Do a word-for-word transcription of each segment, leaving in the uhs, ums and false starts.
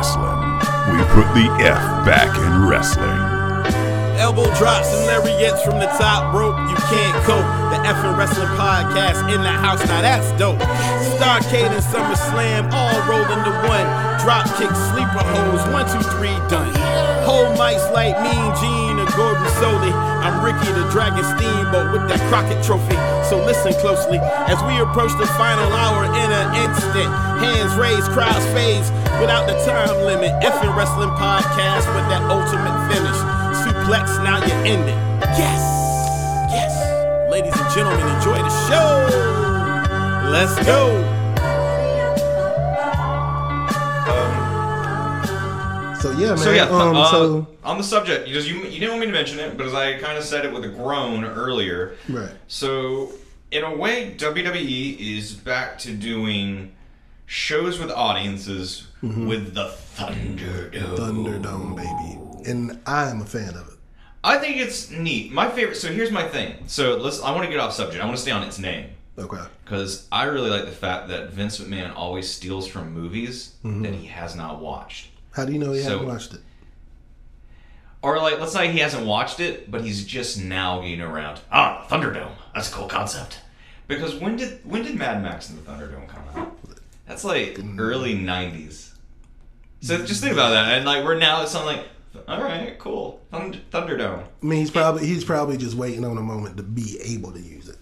wrestling. We put the F back in wrestling. Elbow drops and lariats from the top rope. You can't cope. The F and Wrestling podcast in the house. Now that's dope. Starcade and SummerSlam all rolled into one. Drop kick, sleeper hoes. One, two, three, done. Whole mics like Mean Gene or Gordon Soley. I'm Ricky the Dragon Steamboat with that Crockett trophy. So listen closely as we approach the final hour in an instant. Hands raised, crowds phase. Without the time limit, F N Wrestling Podcast with that ultimate finish. Suplex, now you're ending. Yes, yes. Ladies and gentlemen, enjoy the show. Let's go. Um, so yeah, man. So yeah, um, uh, so on the subject, you, just, you you didn't want me to mention it, but as I kind of said it with a groan earlier. Right. So in a way, W W E is back to doing shows with audiences mm-hmm. with the Thunderdome. Thunderdome, baby. And I am a fan of it. I think it's neat. My favorite... So here's my thing. So let's. I want to get off subject. I want to stay on its name. Okay. Because I really like the fact that Vince McMahon always steals from movies mm-hmm. that he has not watched. How do you know he so, hasn't watched it? Or like, let's say he hasn't watched it, but he's just now getting around. Ah, Thunderdome. That's a cool concept. Because when did when did Mad Max and the Thunderdome come out? That's like early nineties. So just think about that. And like we're now at something like, all right, cool. Thund- Thunderdome. I mean, he's probably he's probably just waiting on a moment to be able to use it.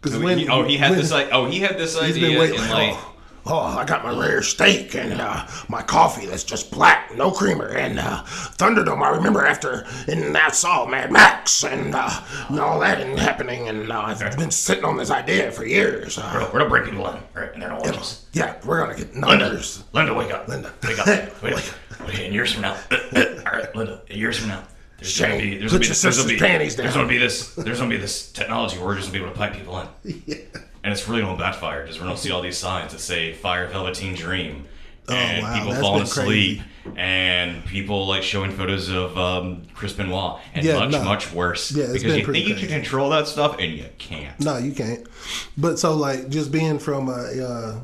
Cause oh, when, he, oh, he had when, this like oh he had this he's idea. Been waiting, and like, oh, oh, I got my rare steak and uh, my coffee that's just black, no creamer, and uh, Thunderdome. I remember after, and I saw Mad Max and, uh, and all that and happening, and uh, I've been sitting on this idea for years. Uh, we're gonna break people in, right? And then I'll watch us. Yeah, we're gonna get numbers. Linda, Linda, wake up. Linda, wake up. Wait, wait, wait. In years from now, all right, Linda. In years from now, there's Shane, gonna be there's put gonna be, your sister's there's panties be, down. There's gonna be this. There's gonna be this technology where we're just gonna be able to pipe people in. Yeah. And it's really gonna backfire because we're gonna see all these signs that say "Fire Velveteen Dream," and oh, wow. people That's falling asleep, crazy. And people like showing photos of um, Chris Benoit, and yeah, much, no. much worse. Yeah, because you think you can control that stuff, and you can't. No, you can't. But so, like, just being from a, uh,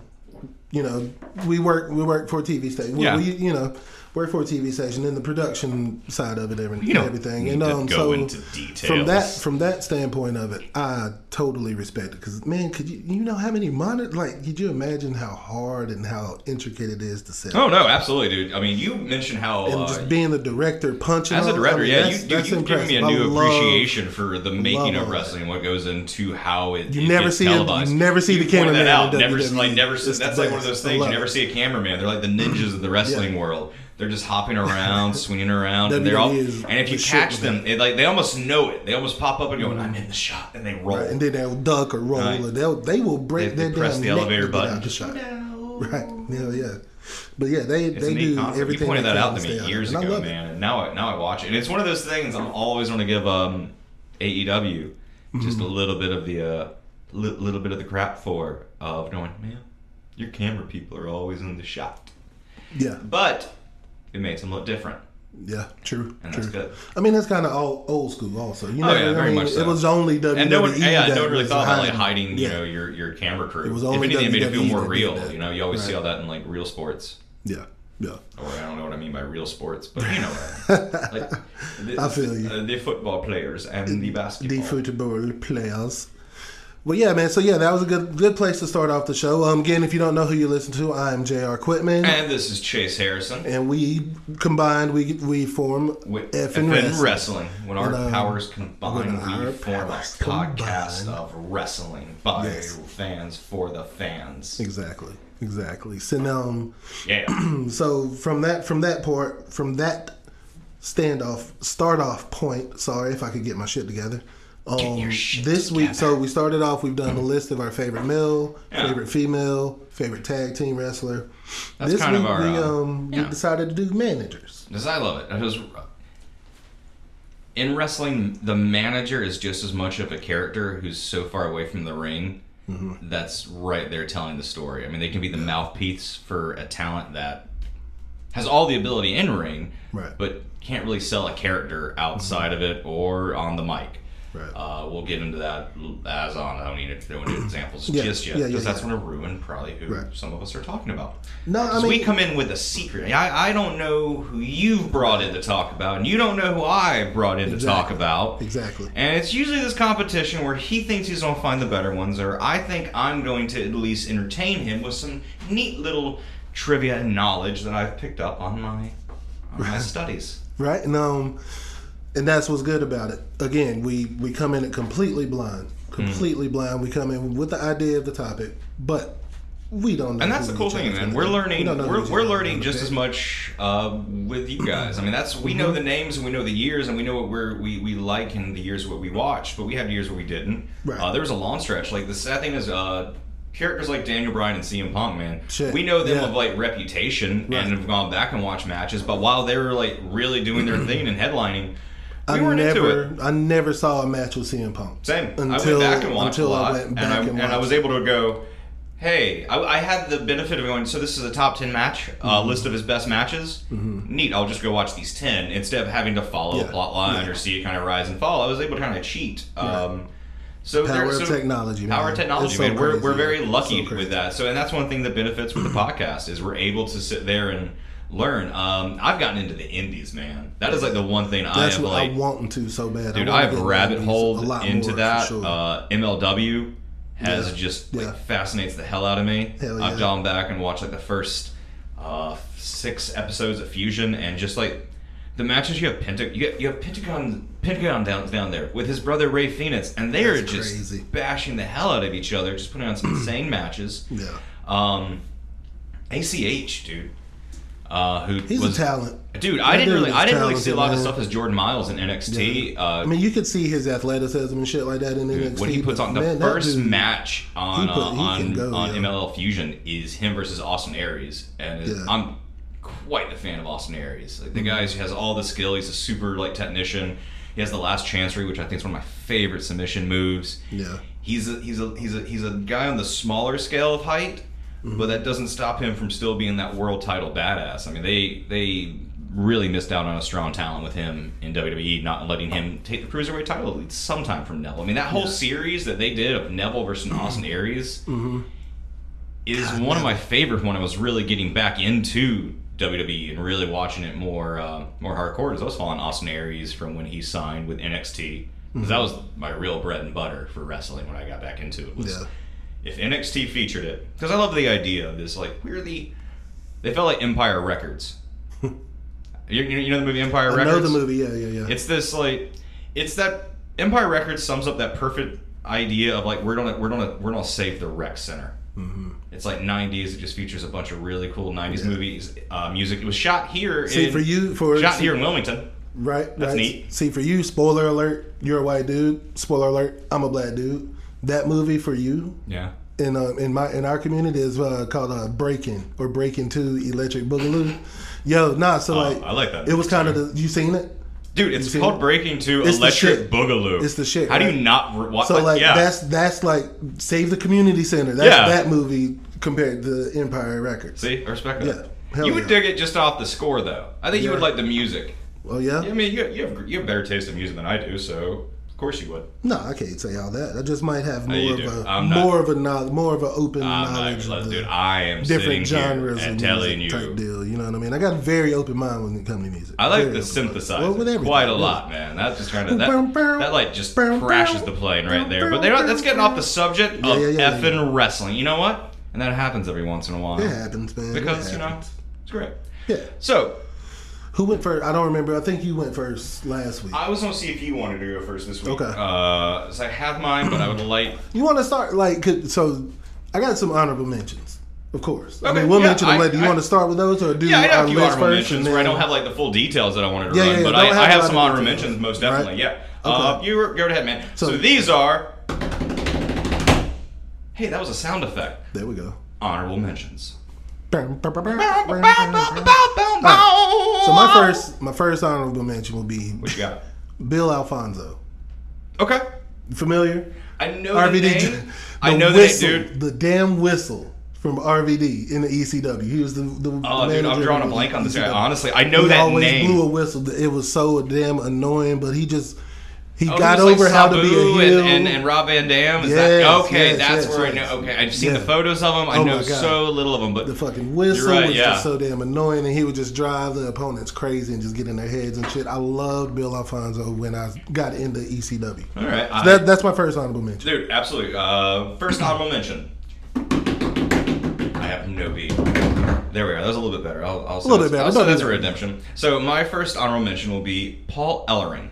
you know, we work, we work for a T V station. Yeah. We, you know, work for a T V station in the production side of it, every, you don't everything. Need and um, to go so into details. From that from that standpoint of it, I totally respect it because man, could you you know how many monitors? Like, could you imagine how hard and how intricate it is to set? Oh no, absolutely, dude. I mean, you mentioned how and uh, just being the director, punching as a director, I mean, yeah, that's, you, that's you've given me a new love, appreciation for the making of wrestling, that. What goes into how it, you it never gets see televised. A, you never see you the cameraman. That out. Never, like, never see, that's like one of those things you never see a cameraman. They're like the ninjas of the wrestling world. They're just hopping around, swinging around, and they're all. And if you catch them, it, like they almost know it. They almost pop up and go, "I'm in the shot," and they roll. Right, and then they'll duck or roll, right. or they'll they will break. They, they their press the elevator button. Just shot. No. Right. Yeah, yeah. But yeah, they it's they do concept. Everything. You pointed that out to me years ago, and man. It. And now I now I watch it, and it's one of those things I'm always going to give um, A E W just mm-hmm. a little bit of the uh, li- little bit of the crap for of going, man, your camera people are always in the shot. Yeah, but. It makes them look different. Yeah, true. And that's true. Good. I mean, that's kind of old, old school, also. You know, oh, yeah, very I mean, much so. It was only W W E. And no one, yeah, no one really thought about like hiding, yeah. you know, your, your camera crew. It was only if anything, W W E it made it feel more real. You know, you always right. see all that in like real sports. Yeah, yeah. Or I don't know what I mean by real sports, but you know what. Like, the, I feel you. Uh, the football players and the basketball. The football players. Well, yeah, man. So, yeah, that was a good good place to start off the show. Um, again, if you don't know who you listen to, I'm J R Quitman. And this is Chase Harrison. And we combined, we we form With F and Wrestling. Wrestling. When and, our um, powers combine, we form a podcast combined. Of wrestling by yes. fans for the fans. Exactly. Exactly. So, um, yeah. so from that from that part, from that standoff, start off point, sorry if I could get my shit together. Um, this together. Week, so we started off. We've done a list of our favorite male, yeah. favorite female, favorite tag team wrestler. That's this kind week of our. We, um, yeah. we decided to do managers. Because I love it. I just, in wrestling, the manager is just as much of a character who's so far away from the ring mm-hmm. that's right there telling the story. I mean, they can be the yeah. mouthpiece for a talent that has all the ability in ring, right. but can't really sell a character outside mm-hmm. of it or on the mic. Right. Uh, we'll get into that as on. I don't need to throw into examples yeah. just yet, because yeah, yeah, that's yeah. going to ruin probably who right. some of us are talking about. No, I mean, we come in with a secret. I, I don't know who you've brought in to talk about, and you don't know who I brought in exactly. to talk about. Exactly. And it's usually this competition where he thinks he's going to find the better ones, or I think I'm going to at least entertain him with some neat little trivia and knowledge that I've picked up on my, on right. my studies. Right. And um. And that's what's good about it. Again, we, we come in it completely blind. Completely mm. blind. We come in with the idea of the topic, but we don't know. And that's the cool thing, man. We're learning we we're, we're learning just as much uh, with you guys. I mean, that's we know the names and we know the years and we know what we're, we we like in the years what we watched, but we had years where we didn't. Right. Uh, there was a long stretch. Like, the sad thing is uh, characters like Daniel Bryan and C M Punk, man. Shit. We know them yeah. of, like, reputation right. and have gone back and watched matches, but while they were, like, really doing their thing and headlining, We I never, I never saw a match with C M Punk. Same. Until, I went back and watched a lot, I and, I, and, and I was able to go, hey, I, I had the benefit of going, so this is a top ten match, mm-hmm. uh, list of his best matches. Mm-hmm. Neat, I'll just go watch these ten instead of having to follow yeah. a plot line yeah. or see it kind of rise and fall. I was able to kind of cheat. Yeah. Um, so power of so technology, man. Power of technology, so man. We're, we're very lucky so with that. So, and that's one thing that benefits with the podcast is we're able to sit there and learn. Um, I've gotten into the indies, man. That is like the one thing That's I have. What like, I want to so bad, dude. I, I have rabbit holed into more, that. Sure. Uh, M L W has yeah. just yeah. like, fascinates the hell out of me. Yeah. I've gone back and watched like the first uh, six episodes of Fusion, and just like the matches you have Pentagon, you, you have Pentagon, Pentagon down down there with his brother Ray Phoenix, and they That's are just crazy. bashing the hell out of each other, just putting on some insane matches. Yeah. Um, A C H, dude. Uh, who He's was, a talent, dude. I didn't really, I didn't really see a lot man. of stuff as Jordan Miles in N X T. Yeah. Uh, I mean, you could see his athleticism and shit like that in dude, N X T. When he puts on the man, first dude, match on put, uh, on, go, on yeah. M L L Fusion is him versus Austin Aries, and is, yeah. I'm quite the fan of Austin Aries. Like, the guy has all the skill. He's a super like technician. He has the last chancery, which I think is one of my favorite submission moves. Yeah, he's a, he's a he's a he's a guy on the smaller scale of height. Mm-hmm. But that doesn't stop him from still being that world title badass. I mean, they they really missed out on a strong talent with him in W W E, not letting him take the Cruiserweight title sometime from Neville. I mean, that whole yeah. series that they did of Neville versus mm-hmm. Austin Aries mm-hmm. is God, one man. of my favorite when I was really getting back into W W E and really watching it more uh, more hardcore. Because I was following Austin Aries from when he signed with N X T. Because mm-hmm. that was my real bread and butter for wrestling when I got back into it. Was, yeah. If N X T featured it, because I love the idea of this, like, we're the, they felt like Empire Records. you, you know the movie Empire Records? I know the movie, yeah, yeah, yeah. It's this, like, it's that, Empire Records sums up that perfect idea of, like, we're gonna, we're gonna, we're gonna save the rec center. Mm-hmm. It's like nineties. It just features a bunch of really cool nineties yeah. movies, uh, music. It was shot here see, in, for you, for, shot see, here in Wilmington. Right. That's right. neat. See, for you, spoiler alert, you're a white dude. Spoiler alert, I'm a black dude. That movie for you, yeah, in uh, in my in our community is uh, called uh, Breakin' or Breakin' Two Electric Boogaloo. Yo, nah, so uh, like, I like that. It was kind of the, you seen it, dude? It's called it? Breakin' Two it's Electric Boogaloo. It's the shit. How right? do you not re- watch? So like, like yeah. that's that's like Save the Community Center. That's yeah. that movie compared to Empire Records. See, I respect that. Yeah, you would yeah. dig it just off the score though. I think yeah. you would like the music. Oh well, yeah. I mean, you you have you have better taste in music than I do, so. Of course you would. No, I can't say all that. I just might have more no, of a I'm more not, of a knowledge, more of an open I'm knowledge. Not, of dude, I am different genres and telling you type deal. You know what I mean? I got a very open mind when it comes to music. I like very the synthesizer well, quite a lot, man. That's just kind of that, that like just crashes the plane right there. But they don't, that's getting off the subject of yeah, yeah, yeah, effing yeah. wrestling. You know what? And that happens every once in a while. It happens, man. Because happens. you know, it's great. Yeah. So. Who went first? I don't remember. I think you went first last week. I was going to see if you wanted to go first this week. Okay. Uh, so I have mine, but I would like... You want to start, like... So, I got some honorable mentions, of course. Okay, I mean, we'll yeah, mention them later. I, you I, want to start with those, or do yeah, I have a few honorable mentions then, where I don't have, like, the full details that I wanted to yeah, run, yeah, yeah, but I, I have some honorable mentions, mentions, most definitely, right? yeah. Okay. Uh, you were, go ahead, man. So, so, these are... Hey, that was a sound effect. There we go. Honorable mentions. Right. So my first, my first honorable mention will be what you got? Bill Alfonso. Okay, familiar. I know R V D. The name. The I know whistle, that dude. The damn whistle from R V D in the E C W. He was the the. Oh, the dude, I'm drawing a blank on this guy. Honestly, I know he that always name. Always blew a whistle. It was so damn annoying, but he just He oh, got he over like how to be a heel. And, and, and Rob Van Dam. Is yes, that, okay, yes, that's yes, where yes. I know. Okay, I've seen yeah. the photos of him. I oh know so little of him. But the fucking whistle right, was yeah. just so damn annoying, and he would just drive the opponents crazy and just get in their heads and shit. I loved Bill Alfonso when I got into E C W. All right. So I, that, that's my first honorable mention. Dude, absolutely. Uh, first honorable mention. I have no beat. There we are. That was a little bit better. I'll, I'll a little bit better. So that's a redemption. So my first honorable mention will be Paul Ellering.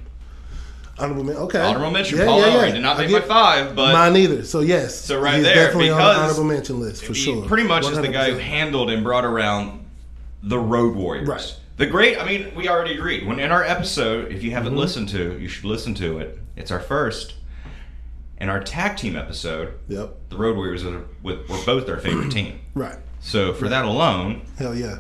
Honorable mention. Okay. Honorable mention. Yeah, Paul yeah, Ellering. Yeah. Did not make my five, but mine either. So yes. So right he's there, definitely because on honorable mention list for sure. Pretty much one hundred percent. Is the guy who handled and brought around the Road Warriors. Right. The great. I mean, we already agreed. When in our episode, if you haven't mm-hmm. listened to, you should listen to it. It's our first. In our tag team episode, yep. the Road Warriors were, were both our favorite team. Right. So for right. that alone, hell yeah.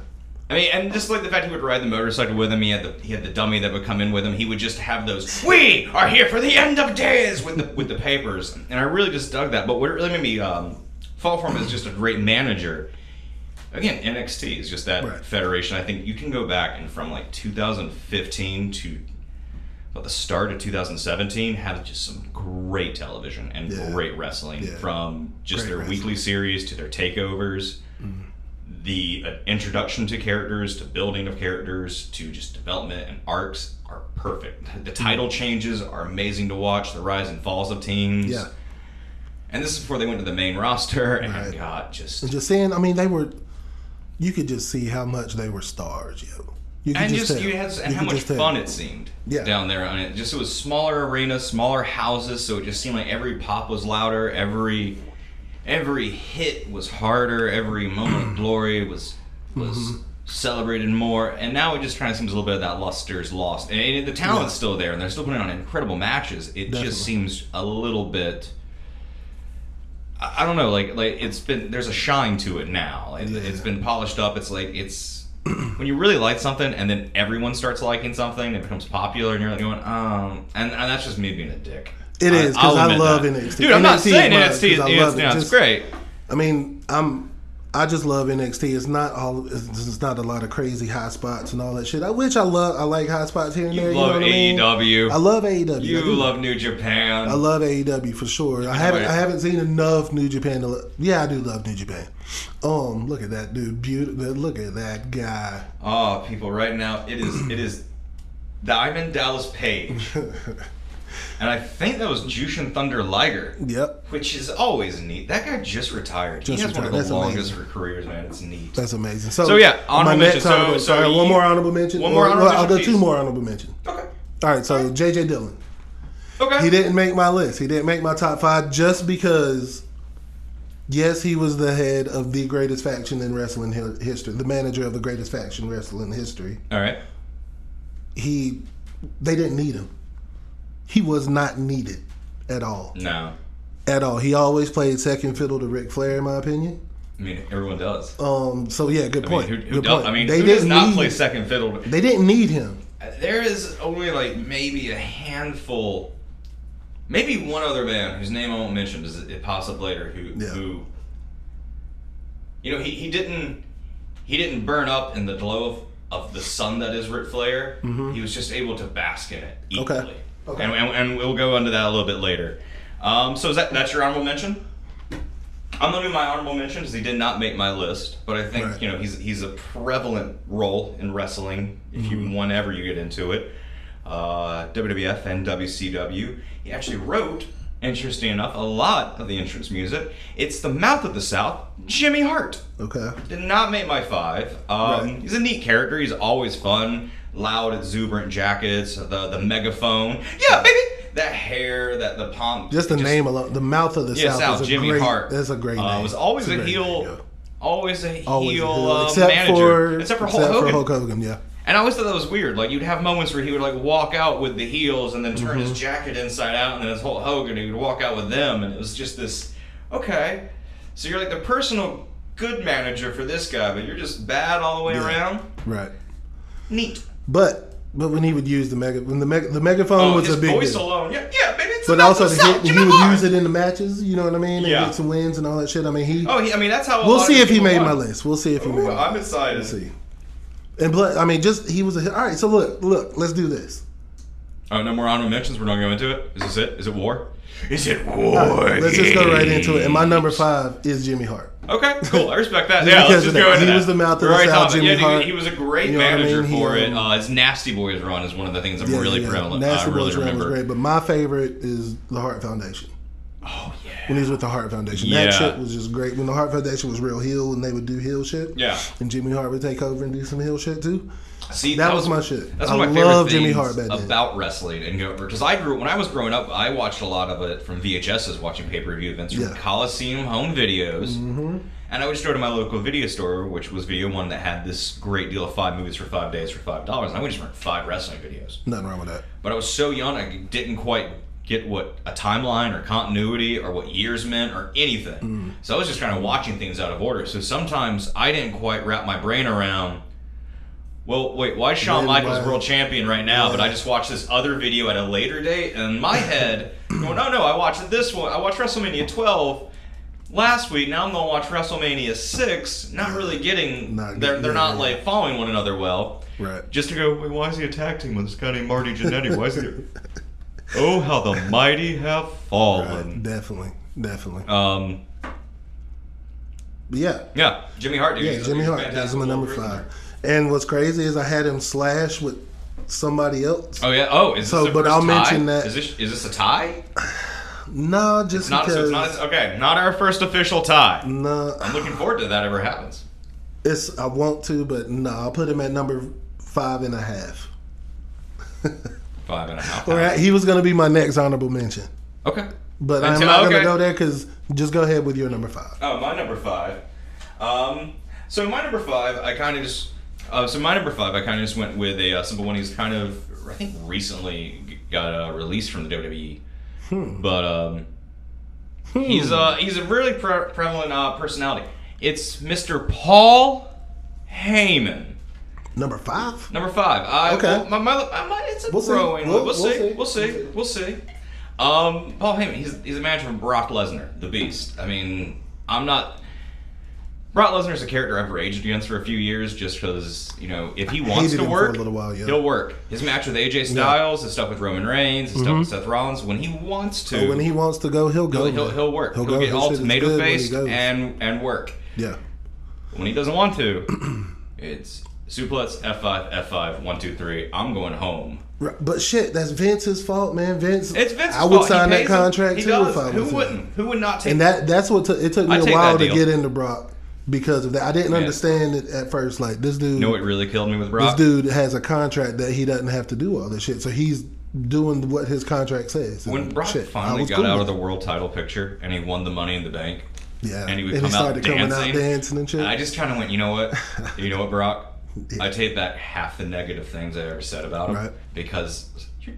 I mean, and just like the fact he would ride the motorcycle with him, he had the he had the dummy that would come in with him. He would just have those "We are here for the end of days" with the with the papers, and I really just dug that. But what it really made me um, fall for him is just a great manager. Again, N X T is just that right. federation. I think you can go back and from like two thousand fifteen to about the start of two thousand seventeen had just some great television and yeah. great wrestling yeah. from just great their wrestling. Weekly series to their takeovers. Mm-hmm. The uh, introduction to characters, to building of characters, to just development and arcs are perfect. The title changes are amazing to watch. The rise and falls of teams. Yeah. And this is before they went to the main roster and right. got just... And just saying, I mean, they were... You could just see how much they were stars, yo. You could and just, just you had, and you how much fun it seemed yeah. down there. I mean, it just it was smaller arenas, smaller houses, so it just seemed like every pop was louder, every... Every hit was harder. Every moment of glory was was mm-hmm. celebrated more. And now it just kind of seems a little bit of that luster's lost. And, and the talent's yeah. still there, and they're still putting on incredible matches. It Definitely. Just seems a little bit. I, I don't know, like like it's been there's a shine to it now. It, yeah. It's been polished up. It's like it's when you really like something, and then everyone starts liking something, it becomes popular, and you're like going, um, and, and that's just me being a dick. It is, because I love that. N X T. Dude, I'm not saying N X T is not it. great. I mean, I'm, I just love N X T. It's not all. It's, it's not a lot of crazy high spots and all that shit. I wish I love. I like high spots here and you there. Love you love know A E W. I, mean? I love A E W. You I love New Japan. I love A E W for sure. I haven't. I haven't seen enough New Japan. To lo- yeah, I do love New Japan. Um, look at that dude. Beautiful. Look at that guy. Oh, people! Right now, it is. It is. Diamond Dallas Page. And I think that was Jushin Thunder Liger. Yep. Which is always neat. That guy just retired. Just he has retired. One of the That's longest amazing. Careers, man. It's neat. That's amazing. So, so yeah, honorable mention. So, so you, one more honorable mention. One more honorable well, mention. I'll do two more honorable mentions. Okay. All right, so J J Dillon. Okay. He didn't make my list. He didn't make my top five just because, yes, he was the head of the greatest faction in wrestling history, the manager of the greatest faction in wrestling history. All right. He, they didn't need him. He was not needed at all. No. At all. He always played second fiddle to Ric Flair, in my opinion. I mean, everyone does. Um. So, yeah, good point. I mean, who, who good point. I mean, they who didn't does not need, play second fiddle? To, they didn't need him. There is only, like, maybe a handful, maybe one other man whose name I won't mention, because it pops up later, who, yeah. who you know, he, he didn't he didn't burn up in the glow of, of the sun that is Ric Flair. Mm-hmm. He was just able to bask in it equally. Okay. Okay. And, and, and we'll go into that a little bit later. Um, so is that that's your honorable mention? I'm going to do my honorable mention because he did not make my list, but I think right. you know he's he's a prevalent role in wrestling if mm-hmm. you whenever you get into it. Uh, W W F and W C W. He actually wrote, interesting enough, a lot of the entrance music. It's the mouth of the South, Jimmy Hart. Okay. Did not make my five. Um, right. He's a neat character. He's always fun. Loud, exuberant jackets, the the megaphone. Yeah, baby! That hair, that the pomp. Just the just, name alone. The mouth of the yeah, South. Yeah, South, Jimmy great, Hart. That's a great name. Uh, it was always a, a heel, name, yeah. always a always heel, heel. Uh, except manager. For, except for Hulk except Hogan. Except for Hulk Hogan, yeah. And I always thought that was weird. Like, you'd have moments where he would, like, walk out with the heels and then turn mm-hmm. his jacket inside out, and then it's Hulk Hogan, and he would walk out with them, and it was just this, okay. So you're, like, the personal good manager for this guy, but you're just bad all the way yeah. around. Right. Neat. But but when he would use the mega when the mega, the megaphone oh, was his a big voice deal. Alone, yeah, yeah, maybe it's but also the hit, he would Hart. Use it in the matches, you know what I mean? And yeah. get some wins and all that shit. I mean, he. Oh, he, I mean that's how. We'll see if he made want. My list. We'll see if he Ooh, made. I'm my I'm excited. We'll see. And but I mean, just he was a. All right, so look, look, let's do this. Oh, no more honorable mentions. We're not going to go into it. Is this it? Is it war? Is it war? Right, let's just go right into it. And my number five is Jimmy Hart. Okay, cool. I respect that. Yeah, let's just go into it. He was the mouth of the South, Jimmy Hart. He was a great manager for it. Uh, his Nasty Boys run is one of the things I'm really prevalent. I really remember. Great, but my favorite is the Hart Foundation. Oh yeah. When he was with the Hart Foundation, yeah. That shit was just great. When the Hart Foundation was real heel, and they would do heel shit, yeah. And Jimmy Hart would take over and do some heel shit too. See, that, that was, was my shit. That's I one of my favorite things Jimmy Hart about wrestling and go because I grew when I was growing up, I watched a lot of it from V H Ses, watching pay per view events from yeah. Coliseum home videos, mm-hmm. and I would just go to my local video store, which was Video One, that had this great deal of five movies for five days for five dollars, and I would just rent five wrestling videos. Nothing wrong with that. But I was so young, I didn't quite get what a timeline or continuity or what years meant or anything. Mm. So I was just kind of watching things out of order. So sometimes I didn't quite wrap my brain around, well, wait, why is Shawn Michaels why? world champion right now, yeah. but I just watched this other video at a later date? And in my head, going, no, no, I watched this one. I watched WrestleMania twelve last week. Now I'm going to watch WrestleMania six. Not really getting, not they're, they're not like following one another well. Right. Just to go, wait, why is he attacking with this guy named Marty Jannetty? Why is he there? Oh, how the mighty have fallen. Right, definitely, definitely. Um, yeah. Yeah, Jimmy Hart. Dude, yeah, Jimmy Hart. That's my number five. And what's crazy is I had him slash with somebody else. Oh, yeah. Oh, is this so, a but I'll tie? mention that. Is this, is this a tie? No, just it's not, because. So it's not, okay, not our first official tie. No. I'm looking forward to that ever happens. It's I want to, but no, I'll put him at number five and a half. Five and a half. All right, he was going to be my next honorable mention. Okay. But Until, I'm not okay. going to go there because just go ahead with your number five. Oh, my number five. Um, so my number five, I kind of just. Uh, so my number five, I kind of just went with a uh, simple one. He's kind of, I think, recently got uh, released from the W W E. Hmm. But um, hmm. he's uh, he's a really pre- prevalent uh, personality. It's Mister Paul Heyman. Number five? Number five. I, okay. Well, my, my, my, my, it's a we'll growing. See. We'll, we'll, see. See. we'll see. We'll see. We'll see. Um, Paul Heyman, he's, he's a manager from Brock Lesnar, the Beast. I mean, I'm not... Brock Lesnar's a character I've raged against for a few years just because, you know, if he wants to work, while, yeah. he'll work. His match with A J Styles, yeah. his stuff with Roman Reigns, his mm-hmm. stuff with Seth Rollins, when he wants to... Oh, when he wants to go, he'll go. He'll, he'll, he'll work. He'll, he'll go. get all tomato-faced and, and work. Yeah. When he doesn't want to, it's... Suplex, F five, F five, one, two, three. I'm going home. But shit, that's Vince's fault, man. Vince. It's Vince's fault. I would fault. sign that contract him. too if I was Who wouldn't? Him. Who would not take? And that that's what t- it took me I a while to get into Brock because of that. I didn't man. understand it at first. Like this dude. You know what really killed me with Brock? This dude has a contract that he doesn't have to do all this shit. So he's doing what his contract says. When Brock shit, finally got cool out of the world title picture and he won the Money in the Bank. Yeah. And he would and come he started out dancing. coming out dancing and shit. And I just kind of went, you know what? You know what, Brock? Yeah. I take back half the negative things I ever said about him right. because you're,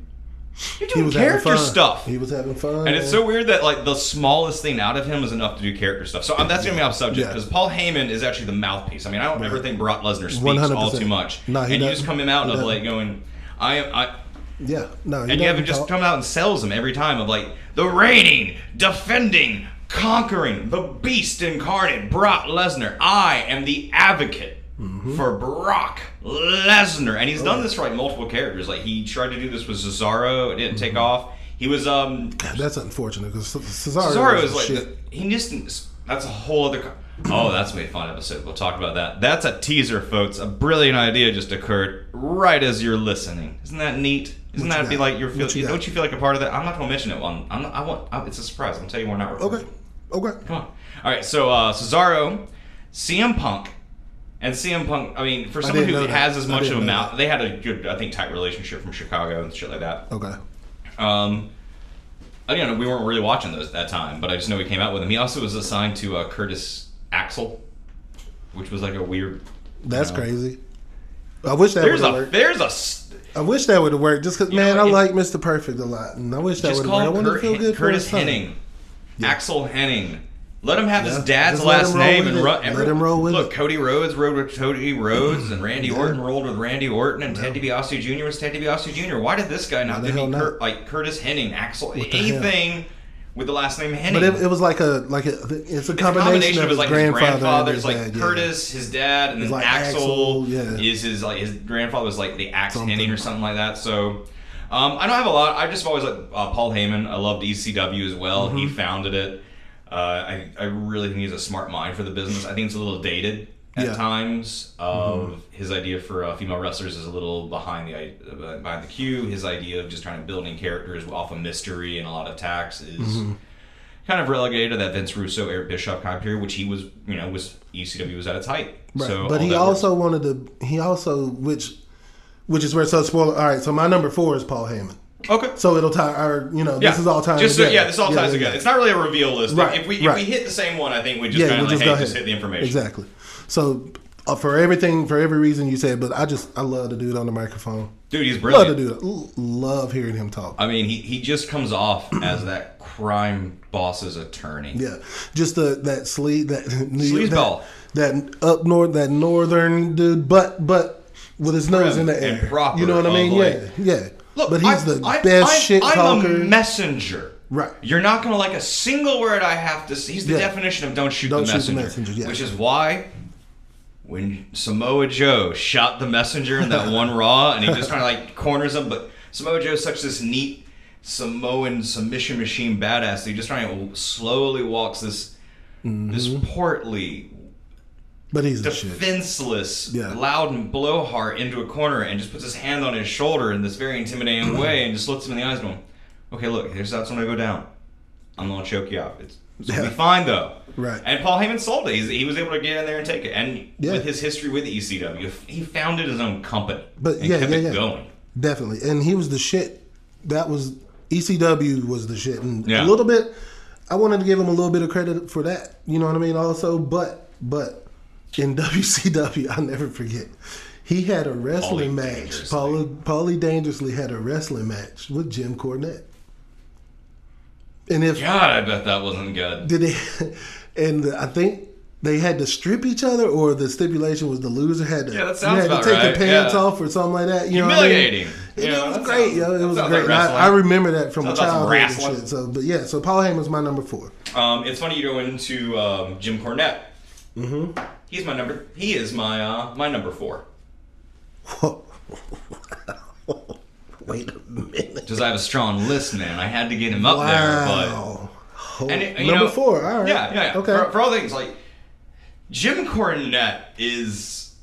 you're doing character stuff. He was having fun, and it's so weird that like the smallest thing out of him is enough to do character stuff. So um, that's yeah. gonna be off subject because yeah. Paul Heyman is actually the mouthpiece. I mean, I don't right. ever think Brock Lesnar speaks one hundred percent all too much, no, and doesn't. you just come him out he of doesn't. like going, I am, I yeah, no, and you have him just come out and sells him every time of like the reigning, defending, conquering, the Beast incarnate, Brock Lesnar. I am the advocate. Mm-hmm. For Brock Lesnar, and he's oh. done this for like multiple characters. Like he tried to do this with Cesaro, it didn't mm-hmm. take off. He was um. That's unfortunate because Cesaro, Cesaro is like the, he just. That's a whole other. Oh, that's gonna be a fun episode. We'll talk about that. That's a teaser, folks. A brilliant idea just occurred right as you're listening. Isn't that neat? Isn't what that be like your feel? You don't you feel like a part of that? I'm not gonna mention it. I'm. I'm not, I want. I, it's a surprise. I'll tell you more now. Okay. Okay. Come on. All right. So uh, Cesaro, C M Punk. And C M Punk, I mean, for someone who has as much of a mouth, they had a good, I think, tight relationship from Chicago and shit like that. Okay. Um, I don't know, we weren't really watching those at that time, but I just know he came out with him. He also was assigned to uh, Curtis Axel, which was like a weird. That's you know, crazy. I wish that would have worked. There's a. St- I wish that would have worked, just because, man, know, I it, like Mister Perfect a lot, and I wish that would have worked. I want to feel good for his son. Curtis Henning. Yeah. Axel Henning. Let him have yeah. his dad's Just last name and, run, and let him roll with look. It. Cody Rhodes rode with Cody Rhodes, and Randy yeah. Orton rolled with Randy Orton, and no. Ted DiBiase Junior was Ted DiBiase Junior Why did this guy not give me Cur- like Curtis Henning, Axel, anything hell? with the last name Henning? But it, it was like a like a, it's a combination, it's a combination of, of his, like, grandfather his grandfather's his like dad, Curtis, yeah. his dad, and then like Axel, Axel yeah. is his like his grandfather was like the Axe Henning or something like that. So. Um, I don't have a lot. I just always like uh, Paul Heyman. I loved E C W as well. Mm-hmm. He founded it. Uh, I I really think he's a smart mind for the business. I think it's a little dated at yeah. times. Of mm-hmm. his idea for uh, female wrestlers is a little behind the uh, behind the cue. His idea of just trying to building characters off of mystery and a lot of tax is mm-hmm. kind of relegated to that Vince Russo, Eric Bischoff kind of period, which he was, you know, was E C W was at its height. Right. So, but he also worked. wanted to. He also which. Which is where, so spoiler, all right, so my number four is Paul Heyman. Okay. So it'll tie, or, you know, yeah. this is all tied together. So, yeah, this all ties yeah, together. Yeah. It's not really a reveal list. Right, if we if right. we hit the same one, I think we just yeah, kind of like, just hey, just hit the information. Exactly. So uh, for everything, for every reason you said, but I just, I love the dude on the microphone. Dude, he's brilliant. Love the dude. Love hearing him talk. I mean, he, he just comes off as that crime boss's attorney. Yeah. Just the that sleeve, that sleazeball. That, that up north, that northern dude, but, but. With his nose in the air. Proper, you know what I mean? Like, yeah. Yeah. Look, but he's I'm, the I'm, best I'm, shit I'm talker. I'm a messenger. Right. You're not going to like a single word I have to say. He's the yeah. definition of don't shoot don't the messenger. Shoot the messenger yeah. Which is why when Samoa Joe shot the messenger in that one Raw and he just kind of like corners him, but Samoa Joe is such this neat Samoan submission machine badass that he just trying to slowly walks this, mm-hmm. this portly, but he's defenseless, yeah. loud and blowhard into a corner and just puts his hand on his shoulder in this very intimidating way and just looks him in the eyes and goes, okay, look, here's that's when I go down. I'm going to choke you out. It's, it's yeah. going to be fine, though. Right. And Paul Heyman sold it. He's, he was able to get in there and take it. And yeah. with his history with E C W, he founded his own company but and yeah, kept yeah, it yeah. going. Definitely. And he was the shit. That was, E C W was the shit. And yeah. a little bit, I wanted to give him a little bit of credit for that. You know what I mean? Also, but, but. In W C W, I'll never forget, he had a wrestling Pauly match. Pauly, Pauly Dangerously had a wrestling match with Jim Cornette. And if God, I bet that wasn't good. Did they? And I think they had to strip each other, or the stipulation was the loser had to, yeah, that sounds you had about to take right. the pants yeah. off or something like that. You Humiliating. Know what I mean? It, you know, it was great, sounds, yo. It was great. Like I, I remember that from sounds a childhood and shit. So, but yeah, so Paul Heyman's my number four. Um, it's funny you go into um, Jim Cornette. Mm-hmm. He's my number. He is my uh, my number four. Wait a minute. Because I have a strong list, man. I had to get him up wow. there. But and it, you number know, four. All right. Yeah, yeah. yeah. Okay. For, for all things like Jim Cornette is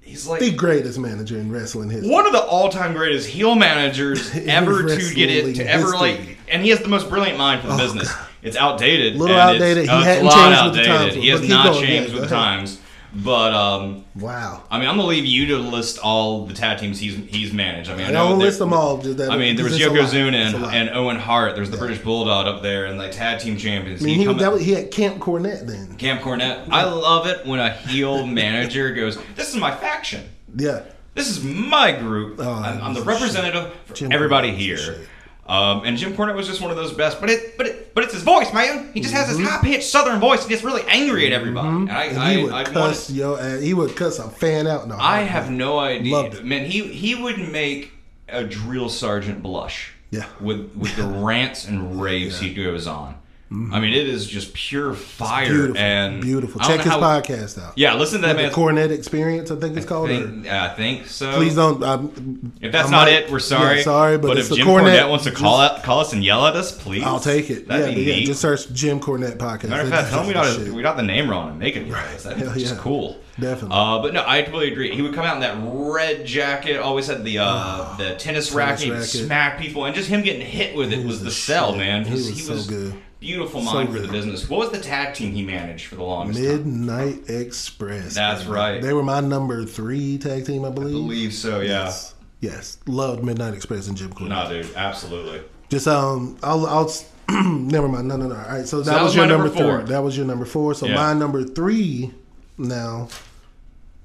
he's like the greatest manager in wrestling history. One of the all-time greatest heel managers ever to get it to ever history. Like, and he has the most brilliant mind for the oh, business. God. It's outdated. A little outdated. He hasn't changed with the times. He has not changed with the times. But um, wow. I mean, I'm gonna leave you to list all the tag teams he's he's managed. I mean, I know don't list them all. I mean, there was Yokozuna and Owen Hart. There's the British Bulldog up there, and like tag team champions. I mean, he, that was, he had Camp Cornette then. Camp Cornette. Yeah. I love it when a heel manager goes, "This is my faction. Yeah, this is my group. Oh, I'm, I'm the representative shit. for everybody here." Um, and Jim Cornette was just one of those best, but it, but it, but it's his voice, man. He just mm-hmm. has this high pitched Southern voice and gets really angry at everybody. Mm-hmm. And I, and I, he would I, cuss, I wanted, yo, and he would cuss a fan out. No, I have no idea. Loved it. Man, he he would make a drill sergeant blush. Yeah, with with the rants and raves yeah. he goes on. Mm-hmm. I mean, it is just pure fire. It's beautiful, and beautiful. Check his how, podcast out. Yeah, listen to that, man. The Cornette Experience, I think it's called. I think, or, I think so. Please don't. I'm, if that's I'm not like, it, we're sorry. Yeah, sorry, but, but if Jim Cornette, Cornette wants to call just, out, call us and yell at us, please. I'll take it. That'd yeah, be yeah, neat. Just search Jim Cornette podcast. Matter of fact, tell me not we got the name wrong and make it right. That's yeah. just cool. Definitely. Uh, but no, I totally agree. He would come out in that red jacket. Always had the uh, oh, the tennis, tennis racket, racket, smack people, and just him getting hit with it was the sell, man. He was so good. Beautiful mind so for the business. What was the tag team he managed for the longest Midnight time? Midnight Express. That's man. right. They were my number three tag team, I believe. I believe so, yeah. Yes. yes. Loved Midnight Express and Jim Cornette. No, dude. Absolutely. Just, um, I'll, I'll, never mind. No, no, no. All right. So that, so that was, was your number, number four. Three. That was your number four. So yeah. my number three now,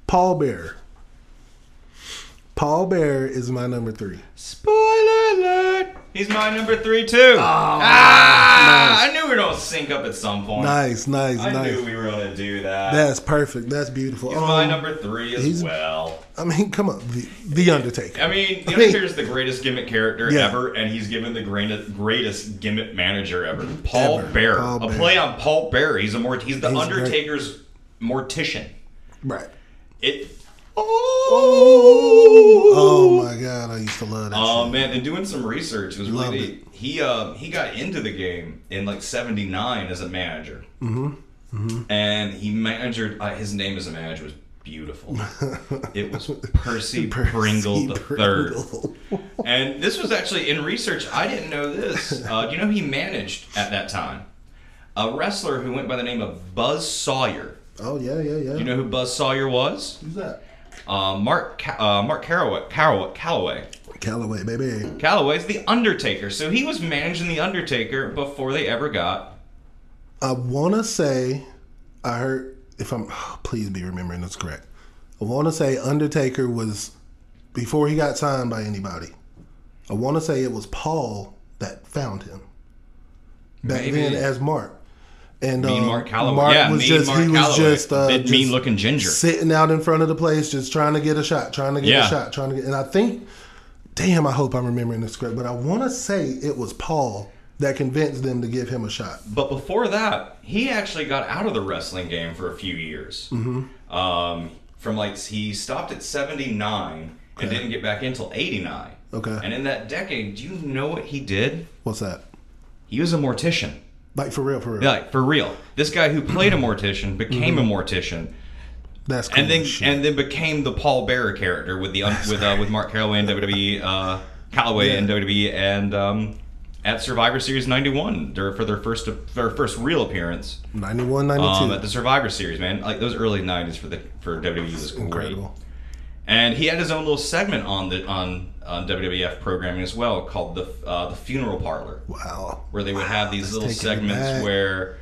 Paul Bearer. Paul Bearer is my number three. Spoiler alert! He's my number three too. Oh, ah! Nice. I knew we were gonna sync up at some point. Nice, nice, I nice. I knew we were gonna do that. That's perfect. That's beautiful. He's um, my number three as well. I mean, come on, the, the Undertaker. I mean, the Undertaker is the greatest gimmick character yeah. ever, and he's given the greatest, greatest gimmick manager ever. Paul ever. Bearer. Paul a Bearer. play on Paul Bearer. He's a mort. He's the he's Undertaker's great. mortician. Right. It. Oh, oh my God! I used to love that. Oh uh, man! And doing some research was Loved really it. he. Uh, he got into the game in like seventy-nine as a manager, mm-hmm. Mm-hmm. and he managed. Uh, his name as a manager was beautiful. It was Percy, Percy Pringle the Third. And this was actually in research. I didn't know this. Uh, you know, he managed at that time a wrestler who went by the name of Buzz Sawyer. Oh yeah, yeah, yeah. You know who Buzz Sawyer was? Who's that? Uh, Mark uh, Mark Calloway, Calloway, Calloway, baby. Calloway's the Undertaker, so he was managing the Undertaker before they ever got. I wanna say, I heard if I'm please be remembering that's correct. I wanna say Undertaker was before he got signed by anybody. I wanna say it was Paul that found him back Maybe. then as Mark. And mean um, Mark Calloway, Mark yeah, was mean just, Mark he was Calloway. just uh, big, mean just looking ginger, sitting out in front of the place, just trying to get a shot, trying to get yeah. a shot, trying to get. And I think, damn, I hope I'm remembering the script, but I want to say it was Paul that convinced them to give him a shot. But before that, he actually got out of the wrestling game for a few years. Mm-hmm. Um, from like he stopped at seventy-nine okay. and didn't get back in until eighty-nine. Okay. And in that decade, do you know what he did? What's that? He was a mortician. Like, for real, for real. Yeah, like, for real. This guy who played a mortician became mm-hmm. a mortician. That's cool. And then, and then became the Paul Bearer character with the with uh, with Mark Calloway and W W E, uh, Calloway yeah. and W W E, and um, at Survivor Series ninety-one for their first their first real appearance. ninety-one, ninety-two Um, at the Survivor Series, man. Like, those early nineties for the for W W E was great. Incredible. And he had his own little segment on the on, on W W F programming as well, called the uh, the funeral parlor. Wow! Where they would wow. have these That's little segments where.